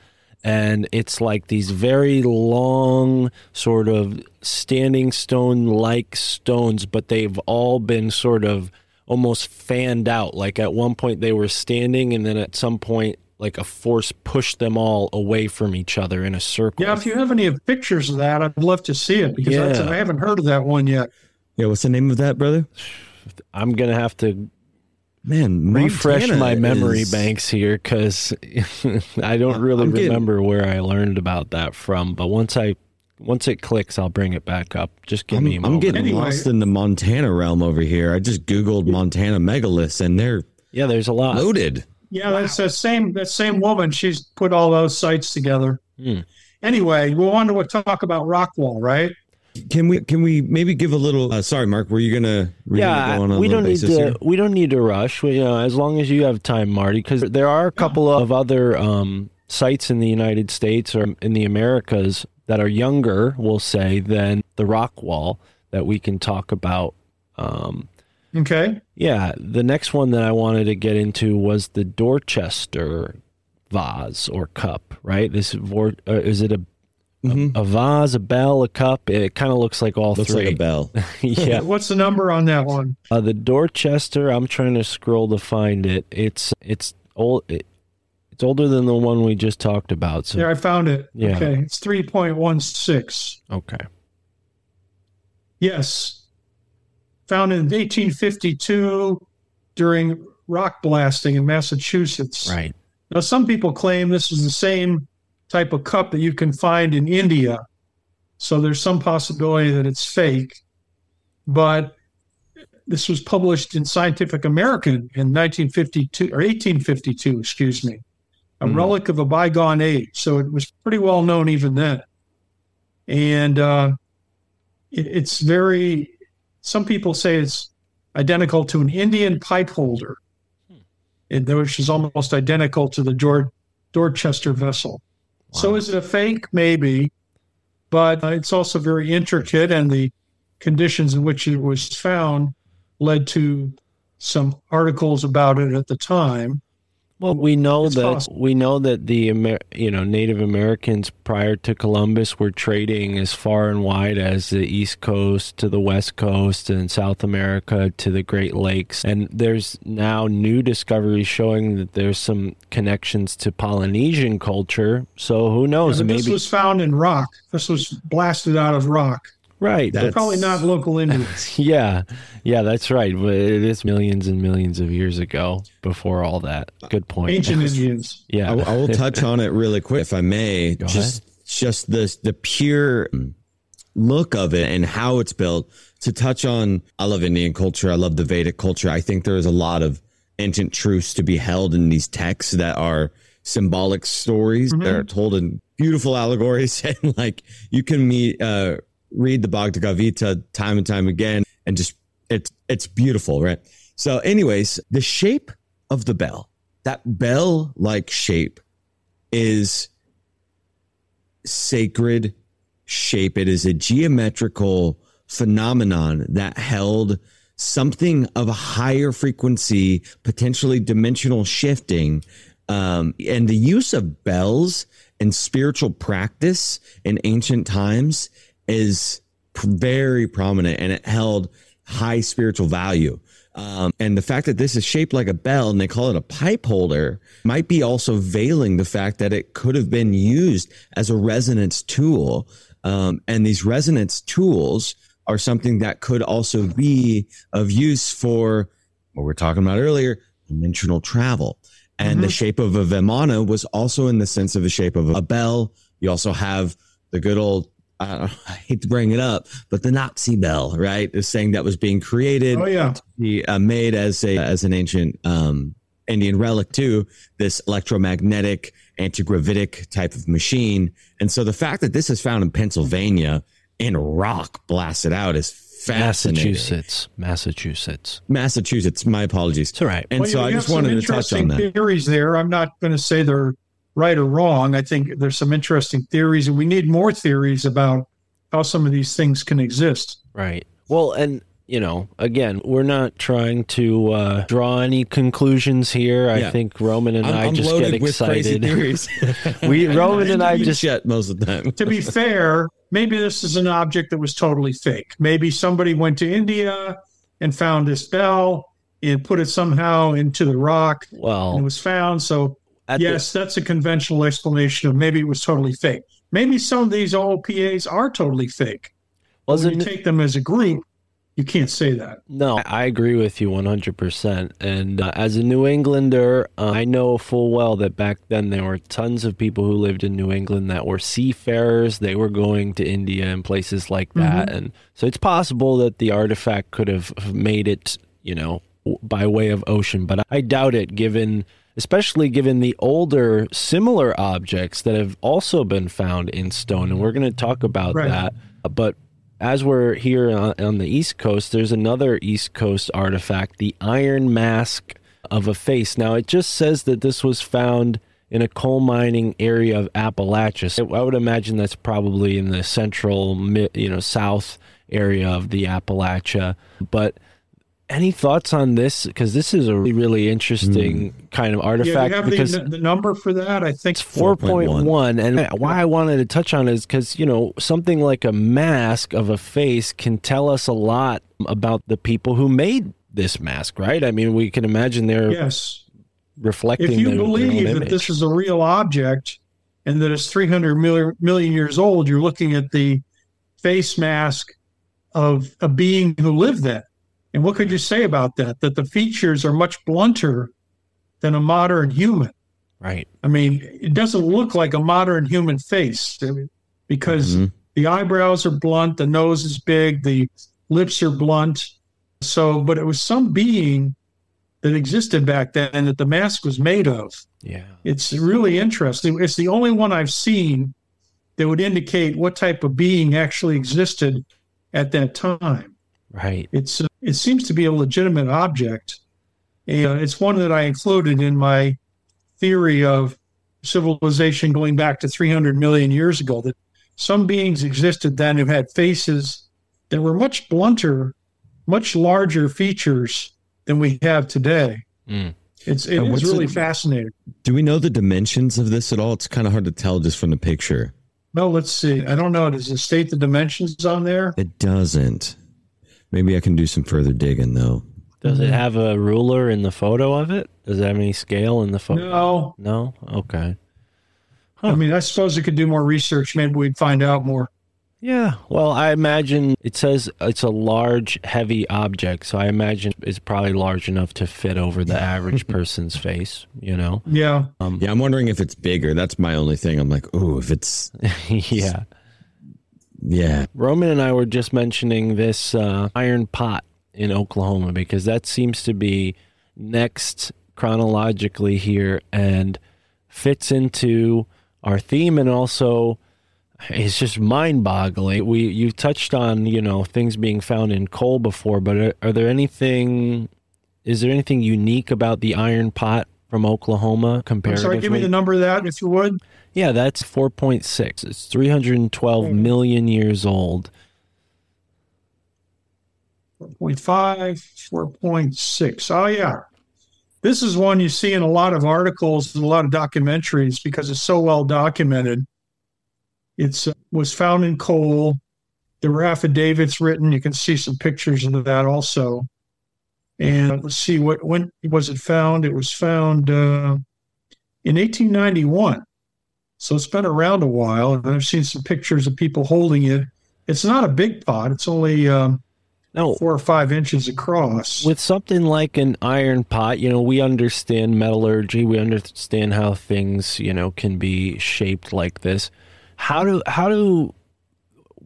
And it's like these very long sort of standing stone-like stones, but they've all been sort of almost fanned out. Like at one point they were standing, and then at some point like a force pushed them all away from each other in a circle. Yeah, if you have any pictures of that, I'd love to see it, because yeah. I haven't heard of that one yet. Yeah, what's the name of that, brother? I'm going to have to... Man, Montana refresh my memory is... banks here, because I don't really I'm remember getting... where I learned about that from. But once I, once it clicks, I'll bring it back up. Just give I'm, me a moment. I'm getting anyway. lost in the Montana realm over here. I just Googled Montana megaliths, and they're yeah, there's a lot loaded. Yeah, wow. that's the same. That same woman. She's put all those sites together. Hmm. Anyway, we want to talk about Rockwall, right? Can we can we maybe give a little? Uh, sorry, Mark, were you gonna? Were yeah, you gonna go on we don't need to. Here? We don't need to rush. We, uh, as long as you have time, Marty, because there are a couple of other um, sites in the United States or in the Americas that are younger, we'll say, than the Rockwall that we can talk about. Um, okay. Yeah, the next one that I wanted to get into was the Dorchester vase or cup. Right. This uh, is it a Mm-hmm. A, a vase, a bell, a cup. It kind of looks like all looks three. Looks like a bell. yeah. What's the number on that one? Uh, the Dorchester. I'm trying to scroll to find it. It's it's old. It, It's older than the one we just talked about. So. Yeah, I found it. Yeah. Okay, it's three point one six. Okay. Yes. Found in eighteen fifty-two during rock blasting in Massachusetts. Right. Now, some people claim this is the same type of cup that you can find in India. So there's some possibility that it's fake. But this was published in Scientific American in nineteen fifty-two, or eighteen fifty-two, excuse me, a mm. relic of a bygone age. So it was pretty well known even then. And uh, it, it's very, some people say it's identical to an Indian pipe holder, hmm. which is almost identical to the Dor- Dorchester vessel. Wow. So is it a fake? Maybe. But uh, it's also very intricate, and the conditions in which it was found led to some articles about it at the time. Well, we know it's that possible. we know that the Amer- you know Native Americans prior to Columbus were trading as far and wide as the East Coast to the West Coast and South America to the Great Lakes. And there's now new discoveries showing that there's some connections to Polynesian culture. So who knows? Yeah, maybe this was found in rock. This was blasted out of rock. Right. They're probably not local Indians. Yeah. Yeah, that's right. But it is millions and millions of years ago before all that. Good point. Ancient Indians. Yeah. I, I will touch on it really quick, if I may. Go just ahead. just the, the pure look of it and how it's built. To touch on, I love Indian culture. I love the Vedic culture. I think there is a lot of ancient truths to be held in these texts that are symbolic stories. Mm-hmm. They're told in beautiful allegories. And like you can meet... Uh, read the Bhagavad Gita time and time again, and just it's it's beautiful, right? So anyways, the shape of the bell, that bell-like shape is sacred shape. It is a geometrical phenomenon that held something of a higher frequency, potentially dimensional shifting, um, and the use of bells and spiritual practice in ancient times is very prominent, and it held high spiritual value. Um, and the fact that this is shaped like a bell and they call it a pipe holder might be also veiling the fact that it could have been used as a resonance tool. Um, and these resonance tools are something that could also be of use for what we were talking about earlier, dimensional travel. And mm-hmm. the shape of a Vimana was also in the sense of the shape of a bell. You also have the good old I hate to bring it up, but the Nazi bell, right? This thing that was being created, oh, yeah. to be, uh, made as a as an ancient um, Indian relic too, this electromagnetic, antigravitic type of machine. And so the fact that this is found in Pennsylvania in rock blasted out is fascinating. Massachusetts, Massachusetts. Massachusetts, my apologies. It's all right. And well, so I just wanted to touch on that. Theories there. I'm not going to say they're right or wrong. I think there's some interesting theories, and we need more theories about how some of these things can exist. Right. Well, and, you know, again, we're not trying to uh, draw any conclusions here. Yeah. I think Roman and I'm, I I'm just get excited. we Roman and I just get most of the time. To be fair, maybe this is an object that was totally fake. Maybe somebody went to India and found this bell and put it somehow into the rock. Well, and it was found. So At yes, the, that's a conventional explanation of maybe it was totally fake. Maybe some of these O P As are totally fake. Well, when you take them as a group, you can't say that. No, I agree with you one hundred percent. And uh, as a New Englander, uh, I know full well that back then there were tons of people who lived in New England that were seafarers. They were going to India and places like that. Mm-hmm. And so it's possible that the artifact could have made it, you know, by way of ocean. But I doubt it, given... especially given the older similar objects that have also been found in stone. And we're going to talk about right. that. But as we're here on, on the East Coast, there's another East Coast artifact, the iron mask of a face. Now, it just says that this was found in a coal mining area of Appalachia. So I would imagine that's probably in the central, you know, south area of the Appalachia. But... any thoughts on this? Because this is a really, really interesting mm. kind of artifact. Yeah, you have because the, the number for that, I think, it's four point one. And why I wanted to touch on it is because, you know, something like a mask of a face can tell us a lot about the people who made this mask, right? I mean, we can imagine their yes. reflecting. If you their, believe their that image. This is a real object and that it's three hundred million years old, you're looking at the face mask of a being who lived then. And what could you say about that? That the features are much blunter than a modern human. Right. I mean, it doesn't look like a modern human face because mm-hmm. the eyebrows are blunt, the nose is big, the lips are blunt. So, but it was some being that existed back then and that the mask was made of. Yeah. It's really interesting. It's the only one I've seen that would indicate what type of being actually existed at that time. Right. It's uh, it seems to be a legitimate object. And it's one that I included in my theory of civilization going back to three hundred million years ago, that some beings existed then who had faces that were much blunter, much larger features than we have today. Mm. It's it is really it, fascinating. Do we know the dimensions of this at all? It's kind of hard to tell just from the picture. No, let's see. I don't know. Does it state the dimensions on there? It doesn't. Maybe I can do some further digging, though. Does it have a ruler in the photo of it? Does it have any scale in the photo? No. No? Okay. Huh. I mean, I suppose we could do more research. Maybe we'd find out more. Yeah. Well, I imagine it says it's a large, heavy object, so I imagine it's probably large enough to fit over the average person's face, you know? Yeah. Um, yeah, I'm wondering if it's bigger. That's my only thing. I'm like, ooh, if it's... yeah. Yeah. Roman and I were just mentioning this uh, iron pot in Oklahoma because that seems to be next chronologically here and fits into our theme, and also it's just mind-boggling. We you touched on, you know, things being found in coal before, but are, are there anything? Is there anything unique about the iron pot from Oklahoma comparatively? I'm sorry, give me the number of that, if you would. Yeah, that's four point six. It's three hundred twelve million years old. four point five, four point six. Oh, yeah. This is one you see in a lot of articles and a lot of documentaries because it's so well documented. It uh, was found in coal. There were affidavits written. You can see some pictures of that also. And let's see, what when was it found? It was found uh, in eighteen ninety-one. So it's been around a while, and I've seen some pictures of people holding it. It's not a big pot. It's only um, no. four or five inches across. With something like an iron pot, you know, we understand metallurgy. We understand how things, you know, can be shaped like this. How do how do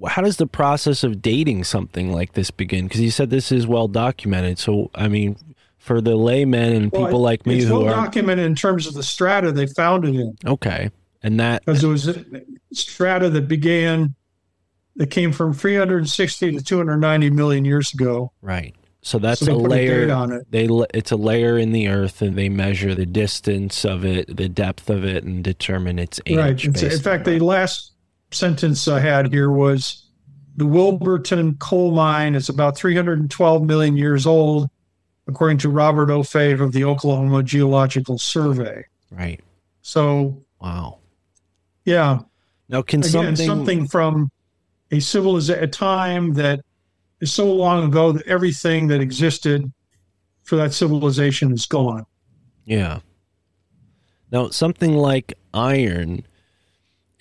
how does the process of dating something like this begin? Because you said this is well documented. So, I mean, for the laymen and well, people like me, it's who well are documented in terms of the strata they found it in. Okay. And that because it was strata that began, that came from three hundred sixty to two hundred ninety million years ago. Right. So that's so a layer. On it. They it's a layer in the earth, and they measure the distance of it, the depth of it, and determine its age. Right. In fact, the last sentence I had here was, the Wilburton coal mine is about three hundred twelve million years old, according to Robert O'Fave of the Oklahoma Geological Survey. Right. So. Wow. Yeah. Now, can Again, something... something from a civilization, a time that is so long ago that everything that existed for that civilization is gone. Yeah. Now, something like iron,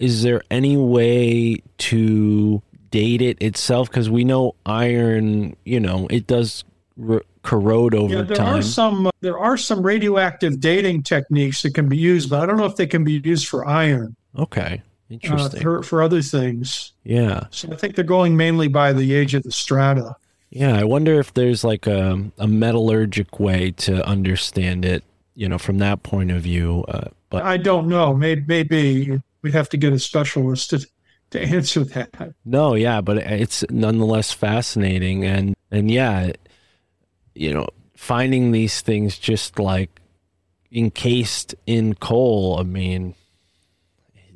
is there any way to date it itself? Because we know iron, you know, it does re- corrode over yeah, there time. Are some, uh, there are some radioactive dating techniques that can be used, but I don't know if they can be used for iron. Okay. Interesting. Uh, for, for other things. Yeah. So I think they're going mainly by the age of the strata. Yeah. I wonder if there's like a, a metallurgic way to understand it, you know, from that point of view. Uh, but I don't know. Maybe, maybe we'd have to get a specialist to, to answer that. No. Yeah. But it's nonetheless fascinating. And, and yeah, you know, finding these things just like encased in coal, I mean,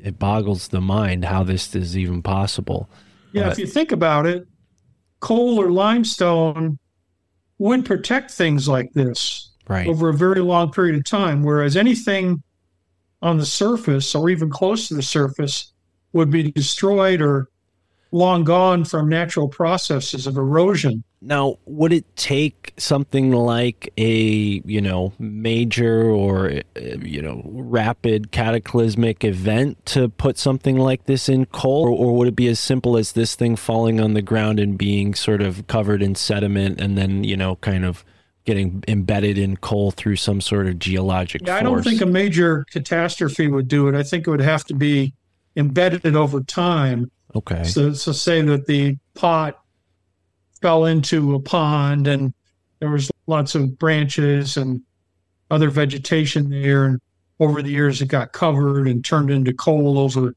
it boggles the mind how this is even possible. Yeah, but if you think about it, coal or limestone wouldn't protect things like this right. over a very long period of time, whereas anything on the surface or even close to the surface would be destroyed or long gone from natural processes of erosion. Now, would it take something like a, you know, major or, you know, rapid cataclysmic event to put something like this in coal? Or, or would it be as simple as this thing falling on the ground and being sort of covered in sediment and then, you know, kind of getting embedded in coal through some sort of geologic yeah, force? I don't think a major catastrophe would do it. I think it would have to be embedded over time. Okay. So, so say that the pot fell into a pond and there was lots of branches and other vegetation there. And over the years, it got covered and turned into coal over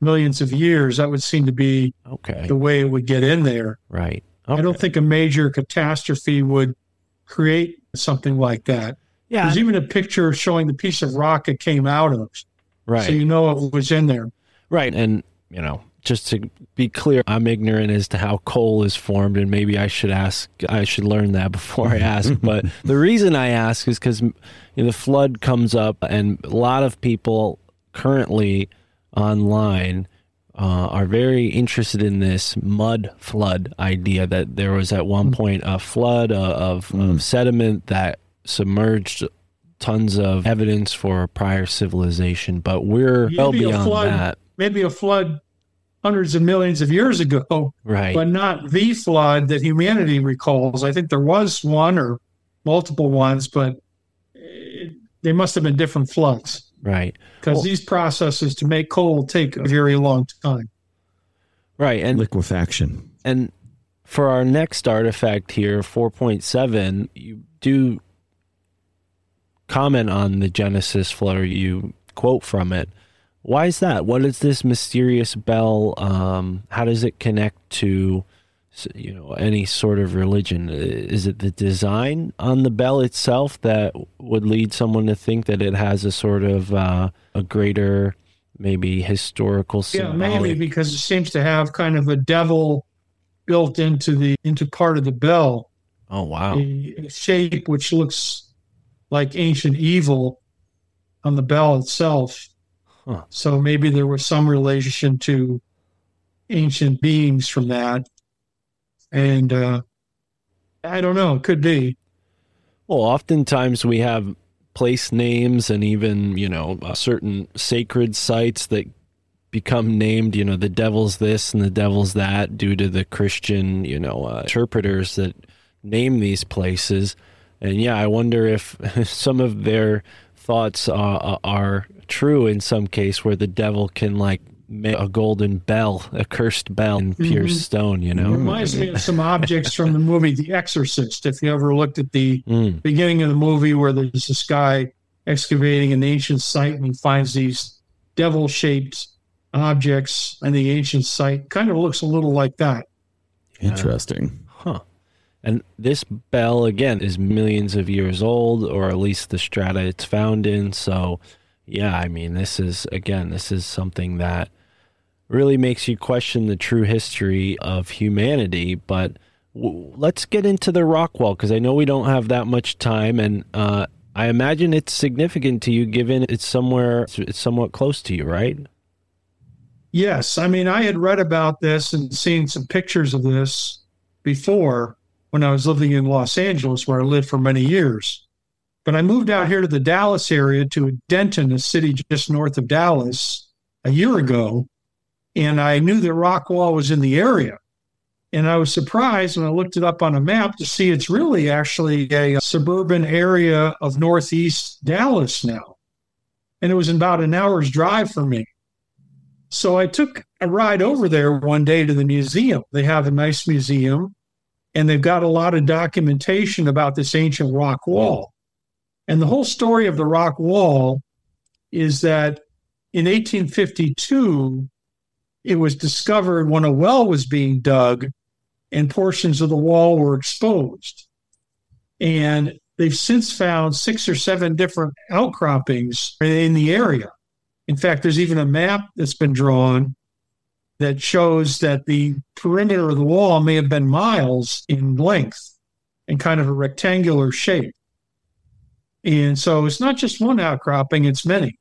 millions of years. That would seem to be okay. the way it would get in there. Right. Okay. I don't think a major catastrophe would create something like that. Yeah. There's even a picture showing the piece of rock it came out of. Right. So you know it was in there. Right. And, you know, just to be clear, I'm ignorant as to how coal is formed, and maybe I should ask, I should learn that before I ask. But the reason I ask is because, you know, the flood comes up, and a lot of people currently online uh, are very interested in this mud flood idea that there was at one point a flood of, of, mm. of sediment that submerged tons of evidence for prior civilization. But we're maybe well beyond flood, that. Maybe a flood hundreds of millions of years ago, right. but not the flood that humanity recalls. I think there was one or multiple ones, but it, they must have been different floods. Right. Because well, these processes to make coal take a very long time. Right. And liquefaction. And for our next artifact here, four point seven, you do comment on the Genesis flood, or you quote from it. Why is that? What is this mysterious bell? Um, how does it connect to, you know, any sort of religion? Is it the design on the bell itself that would lead someone to think that it has a sort of uh, a greater, maybe historical symbolic? Yeah, maybe because it seems to have kind of a devil built into the into part of the bell. Oh wow! A shape which looks like ancient evil on the bell itself. Huh. So maybe there was some relation to ancient beings from that. And uh, I don't know. It could be. Well, oftentimes we have place names and even, you know, uh, certain sacred sites that become named, you know, the devil's this and the devil's that due to the Christian, you know, uh, interpreters that name these places. And yeah, I wonder if some of their thoughts are, are true in some case where the devil can like make a golden bell, a cursed bell in pierced mm-hmm. stone, you know? It reminds me of some objects from the movie The Exorcist. If you ever looked at the mm. beginning of the movie where there's this guy excavating an ancient site and he finds these devil-shaped objects in the ancient site, kind of looks a little like that. Interesting. Uh, huh. And this bell, again, is millions of years old, or at least the strata it's found in. So, yeah, I mean, this is, again, this is something that really makes you question the true history of humanity. But w- let's get into the Rockwall, because I know we don't have that much time. And uh, I imagine it's significant to you, given it's somewhere, it's somewhat close to you, right? Yes. I mean, I had read about this and seen some pictures of this before, when I was living in Los Angeles, where I lived for many years. But I moved out here to the Dallas area, to Denton, a city just north of Dallas, a year ago, and I knew that Rockwall was in the area. And I was surprised when I looked it up on a map to see it's really actually a suburban area of northeast Dallas now. And it was about an hour's drive for me. So I took a ride over there one day to the museum. They have a nice museum. And they've got a lot of documentation about this ancient rock wall. And the whole story of the rock wall is that in eighteen fifty-two, it was discovered when a well was being dug and portions of the wall were exposed. And they've since found six or seven different outcroppings in the area. In fact, there's even a map that's been drawn that shows that the perimeter of the wall may have been miles in length and kind of a rectangular shape. And so it's not just one outcropping, it's many.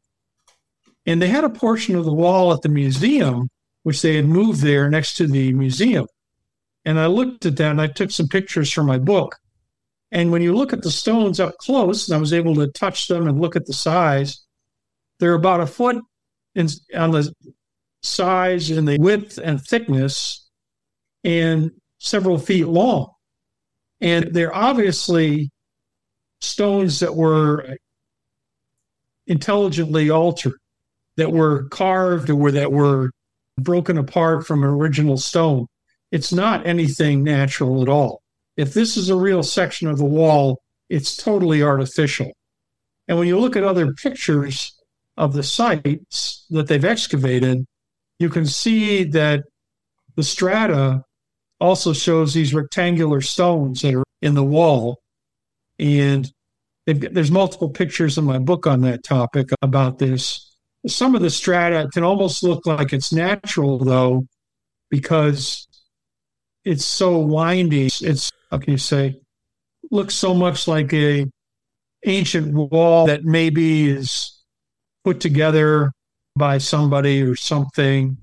And they had a portion of the wall at the museum which they had moved there next to the museum. And I looked at that and I took some pictures for my book. And when you look at the stones up close, and I was able to touch them and look at the size, they're about a foot in, on the size and the width and thickness and several feet long. And they're obviously stones that were intelligently altered, that were carved or that were broken apart from an original stone. It's not anything natural at all. If this is a real section of the wall, it's totally artificial. And when you look at other pictures of the sites that they've excavated, you can see that the strata also shows these rectangular stones that are in the wall. And there's multiple pictures in my book on that topic about this. Some of the strata can almost look like it's natural, though, because it's so windy. It's, how can you say, looks so much like a ancient wall that maybe is put together by somebody or something.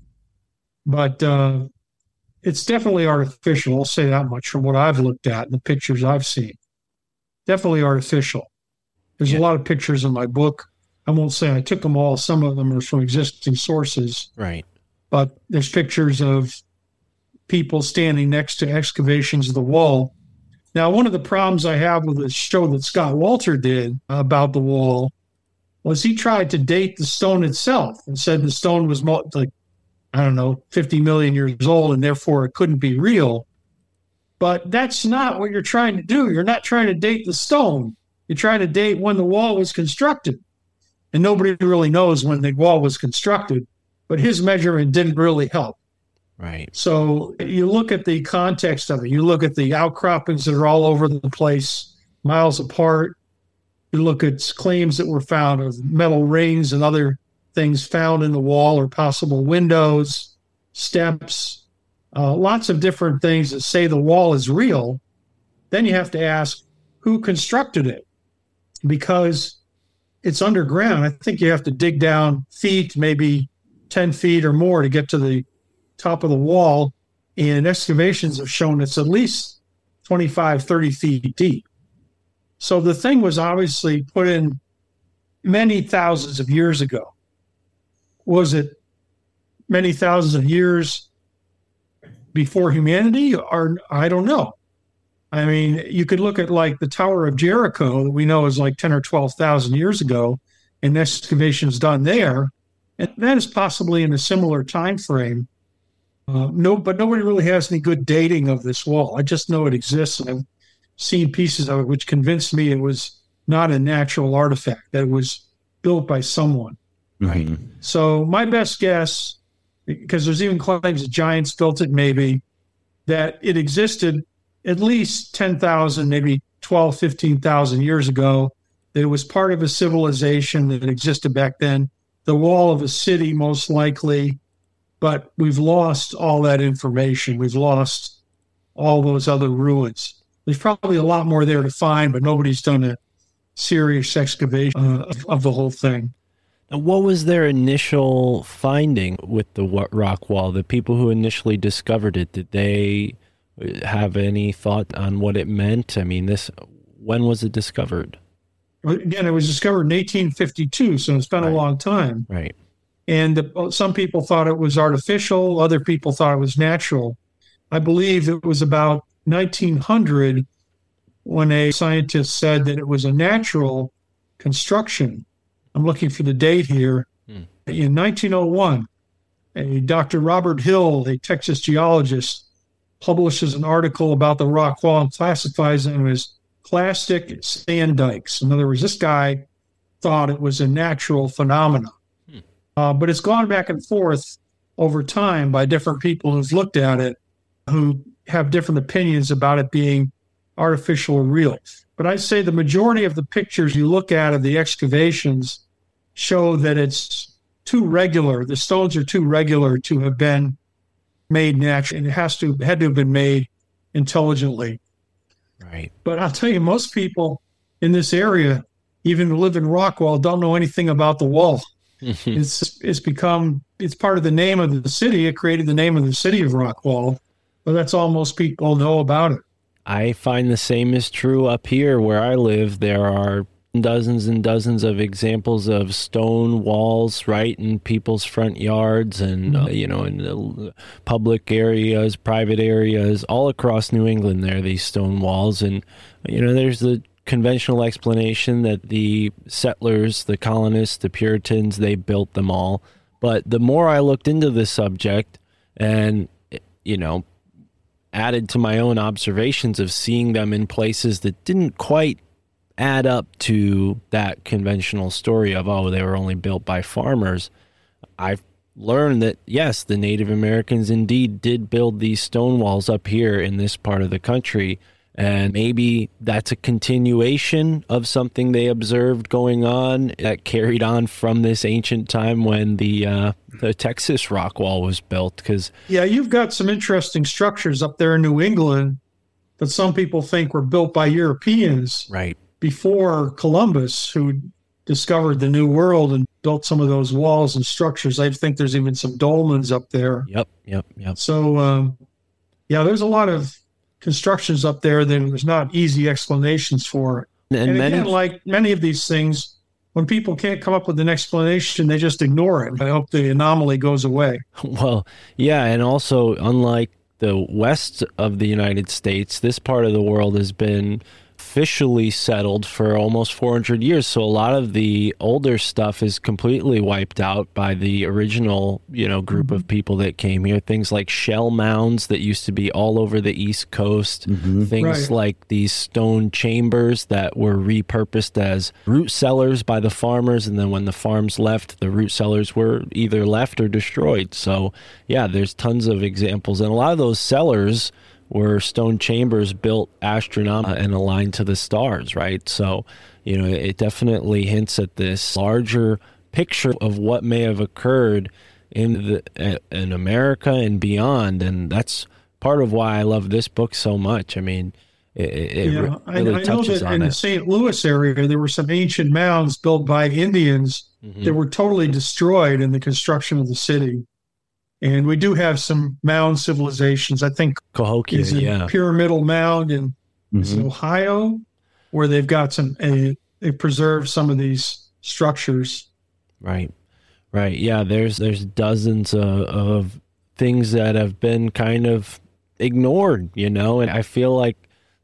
But uh, it's definitely artificial. I'll say that much from what I've looked at and the pictures I've seen. Definitely artificial. There's yeah. a lot of pictures in my book. I won't say I took them all. Some of them are from existing sources. Right. But there's pictures of people standing next to excavations of the wall. Now, one of the problems I have with the show that Scott Walter did about the wall was he tried to date the stone itself and said the stone was, like, I don't know, fifty million years old, and therefore it couldn't be real. But that's not what you're trying to do. You're not trying to date the stone. You're trying to date when the wall was constructed. And nobody really knows when the wall was constructed, but his measurement didn't really help. Right. So you look at the context of it. You look at the outcroppings that are all over the place, miles apart. You look at claims that were found of metal rings and other things found in the wall or possible windows, steps, uh, lots of different things that say the wall is real. Then you have to ask who constructed it, because it's underground. I think you have to dig down feet, maybe ten feet or more, to get to the top of the wall. And excavations have shown it's at least twenty-five, thirty feet deep. So the thing was obviously put in many thousands of years ago. Was it many thousands of years before humanity? Or I don't know. I mean, you could look at like the Tower of Jericho that we know is like ten or twelve thousand years ago, and excavations done there. And that is possibly in a similar time frame. Uh, no, but nobody really has any good dating of this wall. I just know it exists, and I've seen pieces of it which convinced me it was not a natural artifact, that it was built by someone. Right. So my best guess, because there's even claims that giants built it maybe, that it existed at least ten thousand, maybe twelve, fifteen thousand years ago, that it was part of a civilization that existed back then, the wall of a city most likely, but we've lost all that information. We've lost all those other ruins. There's probably a lot more there to find, but nobody's done a serious excavation uh, of, of the whole thing. Now, what was their initial finding with the rock wall? The people who initially discovered it, did they have any thought on what it meant? I mean, this, when was it discovered? Again, it was discovered in eighteen fifty-two, so it's been right. a long time. Right. And the, some people thought it was artificial. Other people thought it was natural. I believe it was about nineteen hundred when a scientist said that it was a natural construction. I'm looking for the date here. Hmm. In nineteen oh one, a Doctor Robert Hill, a Texas geologist, publishes an article about the rock wall and classifies them as plastic sand dikes. In other words, this guy thought it was a natural phenomenon. Hmm. Uh, but it's gone back and forth over time by different people who've looked at it, who have different opinions about it being artificial or real. But I'd say the majority of the pictures you look at of the excavations show that it's too regular. The stones are too regular to have been made naturally, and it has to had to have been made intelligently. Right. But I'll tell you, most people in this area, even who live in Rockwall, don't know anything about the wall. it's it's become it's part of the name of the city. It created the name of the city of Rockwall, but that's all most people know about it. I find the same is true up here where I live. There are dozens and dozens of examples of stone walls right in people's front yards and, mm-hmm. uh, you know, in the public areas, private areas, all across New England there are these stone walls. And, you know, there's the conventional explanation that the settlers, the colonists, the Puritans, they built them all. But the more I looked into this subject and, you know, added to my own observations of seeing them in places that didn't quite add up to that conventional story of, oh, they were only built by farmers, I've learned that, yes, the Native Americans indeed did build these stone walls up here in this part of the country. And maybe that's a continuation of something they observed going on that carried on from this ancient time when the uh, the Texas rock wall was built. Because yeah, you've got some interesting structures up there in New England that some people think were built by Europeans right before Columbus, who discovered the New World and built some of those walls and structures. I think there's even some dolmens up there. Yep, yep, yep. So, um, yeah, there's a lot of constructions up there that there's not easy explanations for. And, and many, again, like many of these things, when people can't come up with an explanation, they just ignore it. I hope the anomaly goes away. Well, yeah, and also unlike the west of the United States, this part of the world has been officially settled for almost four hundred years. So a lot of the older stuff is completely wiped out by the original, you know, group mm-hmm. of people that came here. Things like shell mounds that used to be all over the East Coast, mm-hmm. things right. like these stone chambers that were repurposed as root cellars by the farmers. And then when the farms left, the root cellars were either left or destroyed. So yeah, there's tons of examples. And a lot of those cellars were stone chambers built astronomically and aligned to the stars, right? So, you know, it definitely hints at this larger picture of what may have occurred in the, in America and beyond. And that's part of why I love this book so much. I mean, it, it yeah, really I, I touches on it. I know that in the Saint Louis area, there were some ancient mounds built by Indians mm-hmm. that were totally destroyed in the construction of the city. And we do have some mound civilizations. I think Cahokia is a yeah. pyramidal mound in mm-hmm. Ohio, where they've got some, uh, they preserve some of these structures. Right, right. Yeah, there's there's dozens of, of things that have been kind of ignored, you know, and I feel like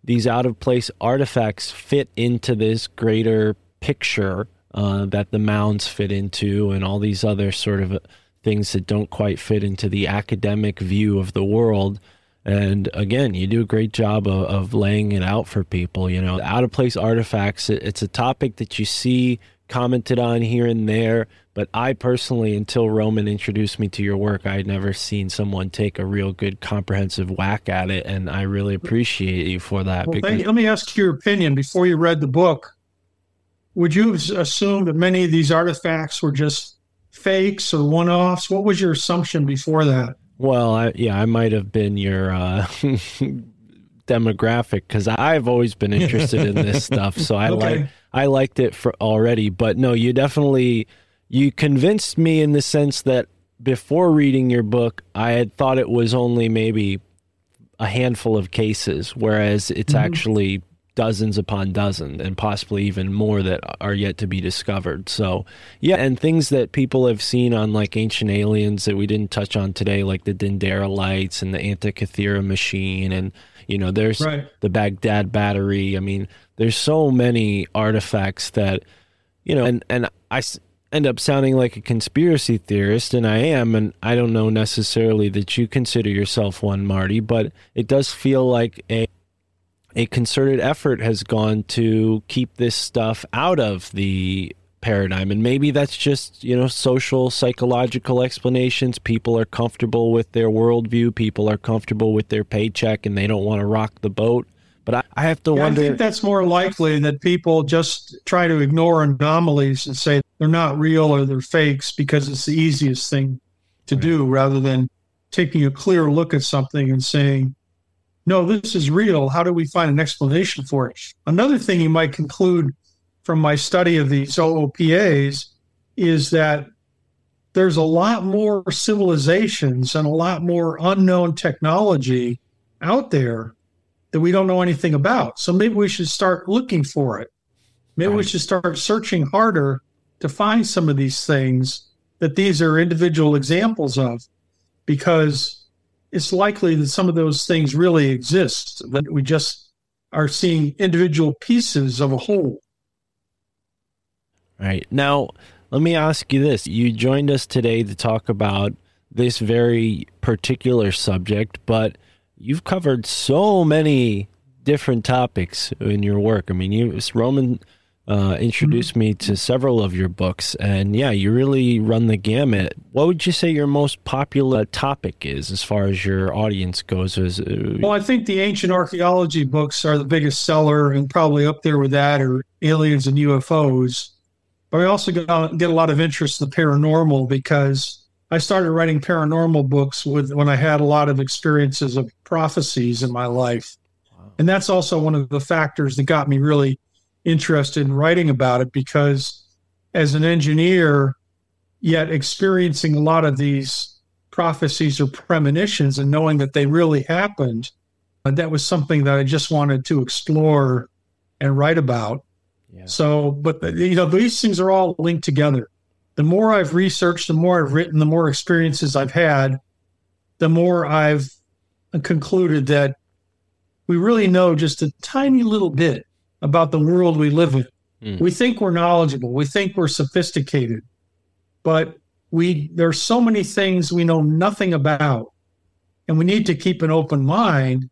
these out-of-place artifacts fit into this greater picture uh, that the mounds fit into and all these other sort of things that don't quite fit into the academic view of the world. And again, you do a great job of, of laying it out for people, you know, out of place artifacts. It, it's a topic that you see commented on here and there, but I personally, until Roman introduced me to your work, I had never seen someone take a real good comprehensive whack at it. And I really appreciate you for that. Well, because- let me ask your opinion before you read the book. Would you assume that many of these artifacts were just fakes or one-offs? What was your assumption before that? Well, I, yeah, I might have been your uh, demographic because I've always been interested in this stuff, so I okay. like I liked it for already. But no, you definitely you convinced me in the sense that before reading your book, I had thought it was only maybe a handful of cases, whereas it's mm-hmm. actually dozens upon dozens and possibly even more that are yet to be discovered. So yeah, and things that people have seen on like Ancient Aliens that we didn't touch on today, like the Dendrolites and the Antikythera machine. And, you know, there's right. the Baghdad battery. I mean, there's so many artifacts that, you know, and, and I end up sounding like a conspiracy theorist, and I am, and I don't know necessarily that you consider yourself one, Marty, but it does feel like a A concerted effort has gone to keep this stuff out of the paradigm. And maybe that's just, you know, social, psychological explanations. People are comfortable with their worldview. People are comfortable with their paycheck and they don't want to rock the boat. But I, I have to yeah, wonder. I think that's more likely that people just try to ignore anomalies and say they're not real or they're fakes because it's the easiest thing to right. do rather than taking a clear look at something and saying, no, this is real. How do we find an explanation for it? Another thing you might conclude from my study of these O O P As is that there's a lot more civilizations and a lot more unknown technology out there that we don't know anything about. So maybe we should start looking for it. Maybe right. we should start searching harder to find some of these things that these are individual examples of, because it's likely that some of those things really exist, that we just are seeing individual pieces of a whole. All right. Now, let me ask you this. You joined us today to talk about this very particular subject, but you've covered so many different topics in your work. I mean, you, Roman uh, introduced me to several of your books, and yeah, you really run the gamut. What would you say your most popular topic is as far as your audience goes? Is, uh, well, I think the ancient archaeology books are the biggest seller, and probably up there with that are aliens and U F Os. But I also get a lot of interest in the paranormal, because I started writing paranormal books with, when I had a lot of experiences of prophecies in my life. Wow. And that's also one of the factors that got me really interested in writing about it, because as an engineer, yet experiencing a lot of these prophecies or premonitions and knowing that they really happened, and that was something that I just wanted to explore and write about. Yeah. So, but, you know, these things are all linked together. The more I've researched, the more I've written, the more experiences I've had, the more I've concluded that we really know just a tiny little bit about the world we live in. Mm. We think we're knowledgeable. We think we're sophisticated. But we there are so many things we know nothing about. And we need to keep an open mind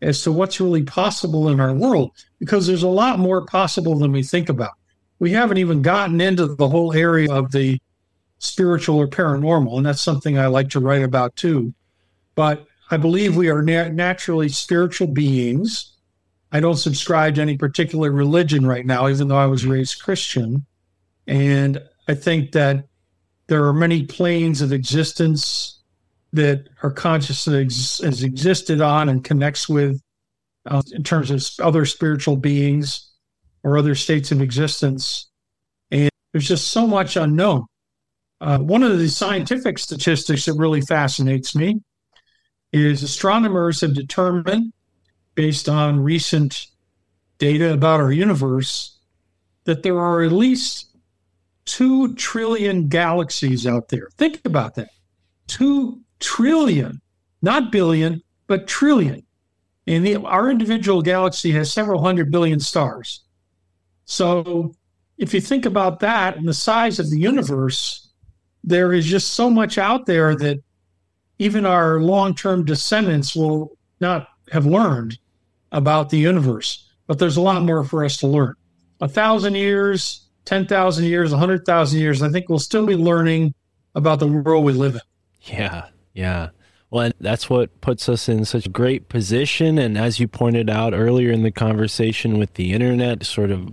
as to what's really possible in our world, because there's a lot more possible than we think about. We haven't even gotten into the whole area of the spiritual or paranormal, and that's something I like to write about too. But I believe we are na- naturally spiritual beings. I don't subscribe to any particular religion right now, even though I was raised Christian. And I think that there are many planes of existence that our consciousness has existed on and connects with uh, in terms of other spiritual beings or other states of existence. And there's just so much unknown. Uh, one of the scientific statistics that really fascinates me is astronomers have determined, based on recent data about our universe, that there are at least two trillion galaxies out there. Think about that. Two trillion, not billion, but trillion. And the, our individual galaxy has several hundred billion stars. So if you think about that and the size of the universe, there is just so much out there that even our long-term descendants will not have learned about the universe. But there's a lot more for us to learn. A thousand years, ten thousand years, one hundred thousand years, I think we'll still be learning about the world we live in. Yeah, yeah. Well, and that's what puts us in such a great position. And as you pointed out earlier in the conversation with the internet, sort of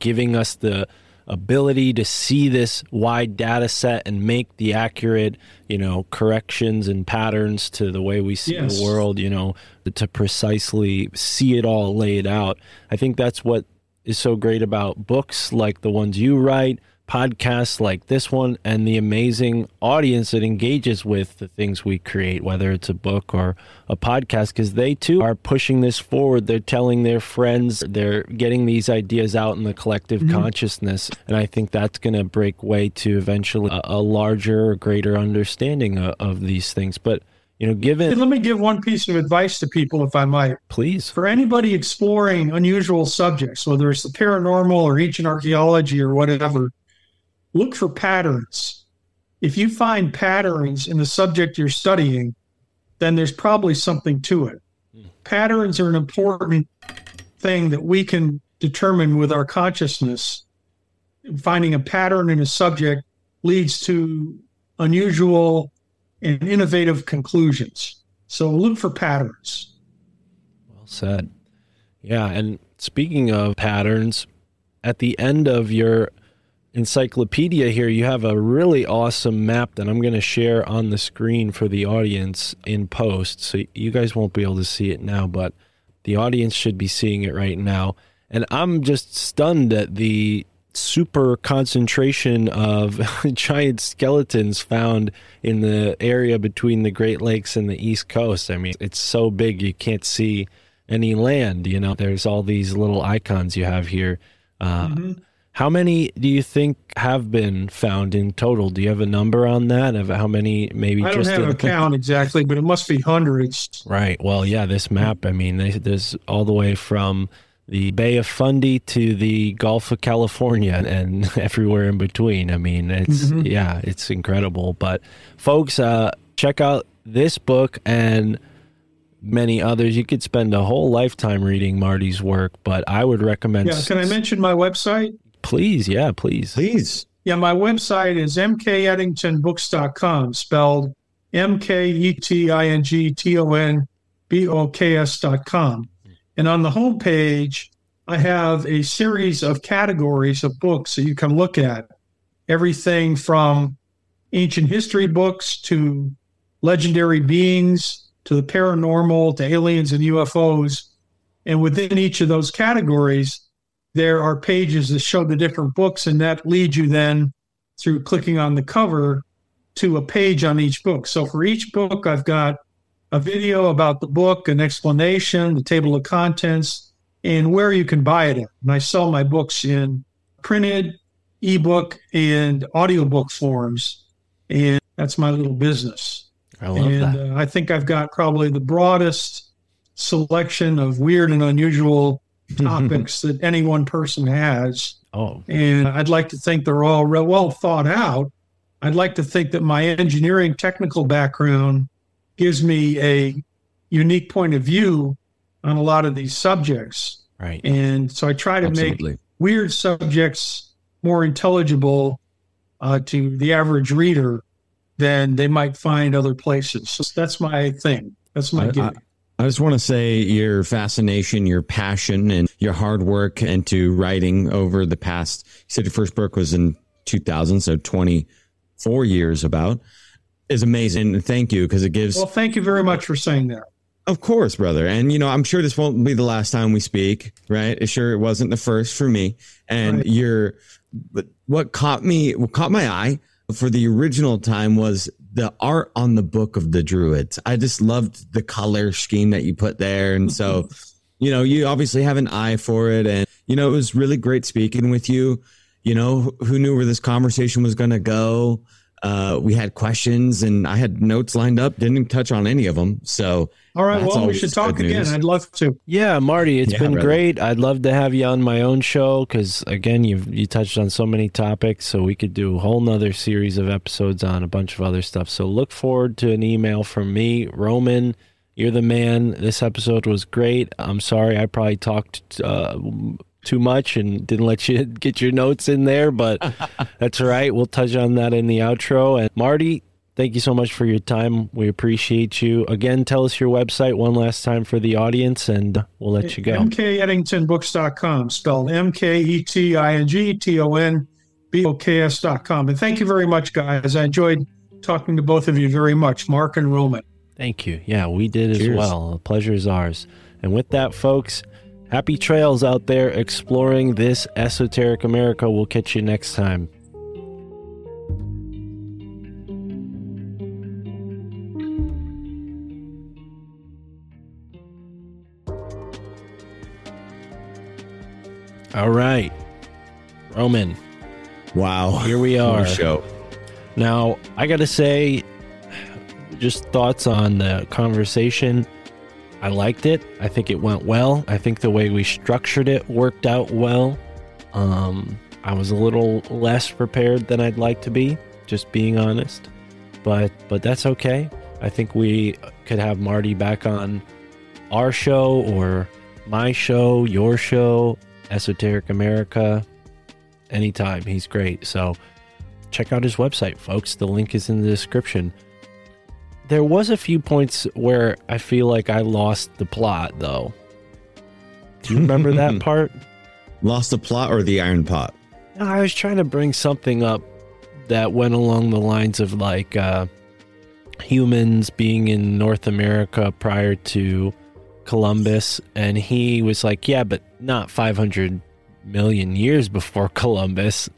giving us the ability to see this wide data set and make the accurate, you know, corrections and patterns to the way we see yes. the world, you know, to precisely see it all laid out. I think that's what is so great about books like the ones you write, podcasts like this one, and the amazing audience that engages with the things we create, whether it's a book or a podcast, because they too are pushing this forward. They're telling their friends, they're getting these ideas out in the collective mm-hmm. consciousness. And I think that's going to break way to eventually a, a larger, greater understanding of, of these things. But, you know, given... Let me give one piece of advice to people, if I might. Please. For anybody exploring unusual subjects, whether it's the paranormal or ancient archaeology or whatever, look for patterns. If you find patterns in the subject you're studying, then there's probably something to it. Patterns are an important thing that we can determine with our consciousness. Finding a pattern in a subject leads to unusual and innovative conclusions. So look for patterns. Well said. Yeah, and speaking of patterns, at the end of your encyclopedia here, you have a really awesome map that I'm going to share on the screen for the audience in post. So you guys won't be able to see it now, but the audience should be seeing it right now. And I'm just stunned at the super concentration of giant skeletons found in the area between the Great Lakes and the East Coast. I mean, it's so big you can't see any land, you know. There's all these little icons you have here. Uh, mm-hmm. How many do you think have been found in total? Do you have a number on that of how many? Maybe I don't just have a thing? count exactly, but it must be hundreds. Right. Well, yeah, this map, I mean, they, there's all the way from the Bay of Fundy to the Gulf of California and everywhere in between. I mean, it's, mm-hmm. yeah, it's incredible. But folks, uh, check out this book and many others. You could spend a whole lifetime reading Marty's work, but I would recommend... Yeah, can I mention my website? Please, yeah, please. Please. Yeah, my website is M K Ettington Books dot com, spelled M K E T I N G T O N B O K S dot com. And on the home page, I have a series of categories of books that you can look at. Everything from ancient history books to legendary beings to the paranormal to aliens and U F Os. And within each of those categories, there are pages that show the different books, and that leads you then through clicking on the cover to a page on each book. So for each book, I've got a video about the book, an explanation, the table of contents, and where you can buy it at. And I sell my books in printed, ebook, and audiobook forms, and that's my little business. I love and, that. Uh, I think I've got probably the broadest selection of weird and unusual topics that any one person has. Oh, and I'd like to think they're all re- well thought out. I'd like to think that my engineering technical background gives me a unique point of view on a lot of these subjects. Right. And so I try to Absolutely. make weird subjects more intelligible uh, to the average reader than they might find other places. So that's my thing. That's my gig. I just want to say your fascination, your passion, and your hard work into writing over the past, you said your first book was in two thousand, so twenty-four years about, is amazing. And thank you, because it gives... Well, thank you very much for saying that. Of course, brother. And, you know, I'm sure this won't be the last time we speak, right? I'm sure it wasn't the first for me. And right. your, but what caught me, what caught my eye for the original time was the art on the Book of the Druids. I just loved the color scheme that you put there. And so, you know, you obviously have an eye for it. And, you know, it was really great speaking with you. You know, who knew where this conversation was going to go? Uh, we had questions and I had notes lined up, didn't touch on any of them. So, all right, well, we should talk again. I'd love to. Yeah, Marty, it's yeah, been brother. great. I'd love to have you on my own show because, again, you've you touched on so many topics. So we could do a whole nother series of episodes on a bunch of other stuff. So look forward to an email from me. Roman, you're the man. This episode was great. I'm sorry I probably talked uh too much and didn't let you get your notes in there, but that's all right. We'll touch on that in the outro. And Marty, thank you so much for your time. We appreciate you. Again, tell us your website one last time for the audience, and we'll let you go. M K Ettington Books dot com, spelled M K E T I N G T O N B O K S dot com. And thank you very much, guys. I enjoyed talking to both of you very much, Mark and Roman. Thank you. Yeah, we did Cheers. as well. The pleasure is ours. And with that, folks, happy trails out there exploring this esoteric America. We'll catch you next time. All right, Roman. Wow. Here we are. What a show. Now, I got to say, just thoughts on the conversation. I liked it. I think it went well. I think the way we structured it worked out well. Um, I was a little less prepared than I'd like to be, just being honest. But but that's okay. I think we could have Marty back on our show or my show, your show, Esoteric America, anytime. He's great. So check out his website, folks. The link is in the description. There was a few points where I feel like I lost the plot, though. Do you remember that part? Lost the plot or the iron pot? I was trying to bring something up that went along the lines of, like, uh, humans being in North America prior to Columbus, and he was like, yeah, but not five hundred million years before Columbus.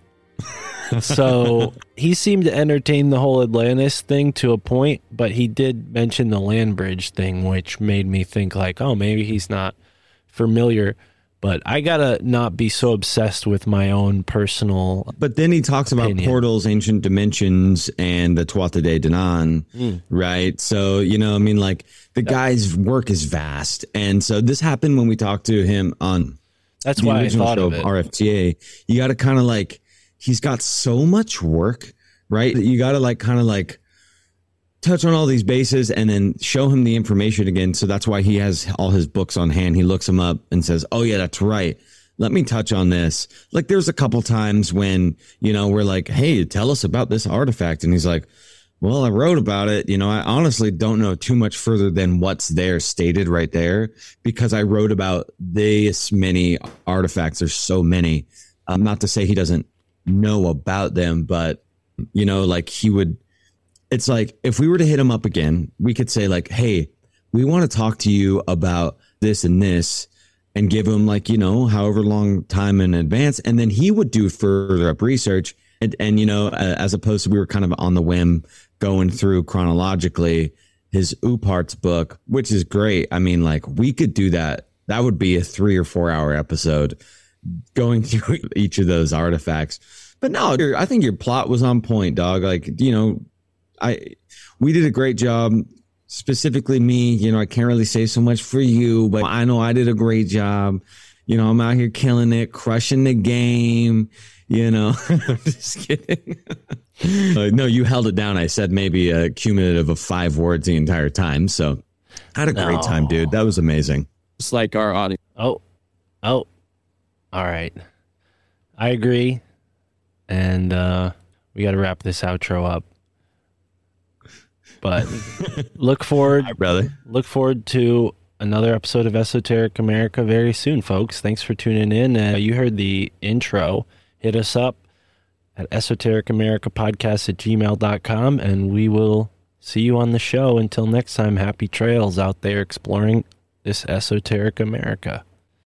So he seemed to entertain the whole Atlantis thing to a point, but he did mention the land bridge thing, which made me think like, oh, maybe he's not familiar. But I gotta not be so obsessed with my own personal. But then he talks about opinion. Portals, ancient dimensions, and the Tuatha De Danann, mm. right? So, you know, I mean, like the yeah. guy's work is vast. And so this happened when we talked to him on That's the why original I thought show of it. R F T A. You gotta kind of like, he's got so much work, right? That you gotta like kind of like touch on all these bases and then show him the information again. So that's why he has all his books on hand. He looks them up and says, oh yeah, that's right. Let me touch on this. Like there's a couple times when, you know, we're like, hey, tell us about this artifact. And he's like, well, I wrote about it. You know, I honestly don't know too much further than what's there stated right there because I wrote about this many artifacts. There's so many. Um, not to say he doesn't know about them, but you know, like he would, it's like if we were to hit him up again, we could say like, hey, we want to talk to you about this and this and give him like, you know, however long time in advance. And then he would do further up research. And, and you know, uh, as opposed to we were kind of on the whim going through chronologically his Upart's book, which is great. I mean, like we could do that. That would be a three or four hour episode going through each of those artifacts. But no, I think your plot was on point, dog. Like, you know, I, we did a great job, specifically me, you know, I can't really say so much for you, but I know I did a great job. You know, I'm out here killing it, crushing the game, you know, I'm just kidding. uh, no, you held it down. I said maybe a cumulative of five words the entire time. So I had a great no. time, dude. That was amazing. It's like our audience. Oh, oh, all right. I agree. And uh, we got to wrap this outro up. But look forward, Hi, brother. Look forward to another episode of Esoteric America very soon, folks. Thanks for tuning in. Uh, you heard the intro. Hit us up at esoteric america podcast at gmail dot com, and we will see you on the show. Until next time, happy trails out there exploring this esoteric America.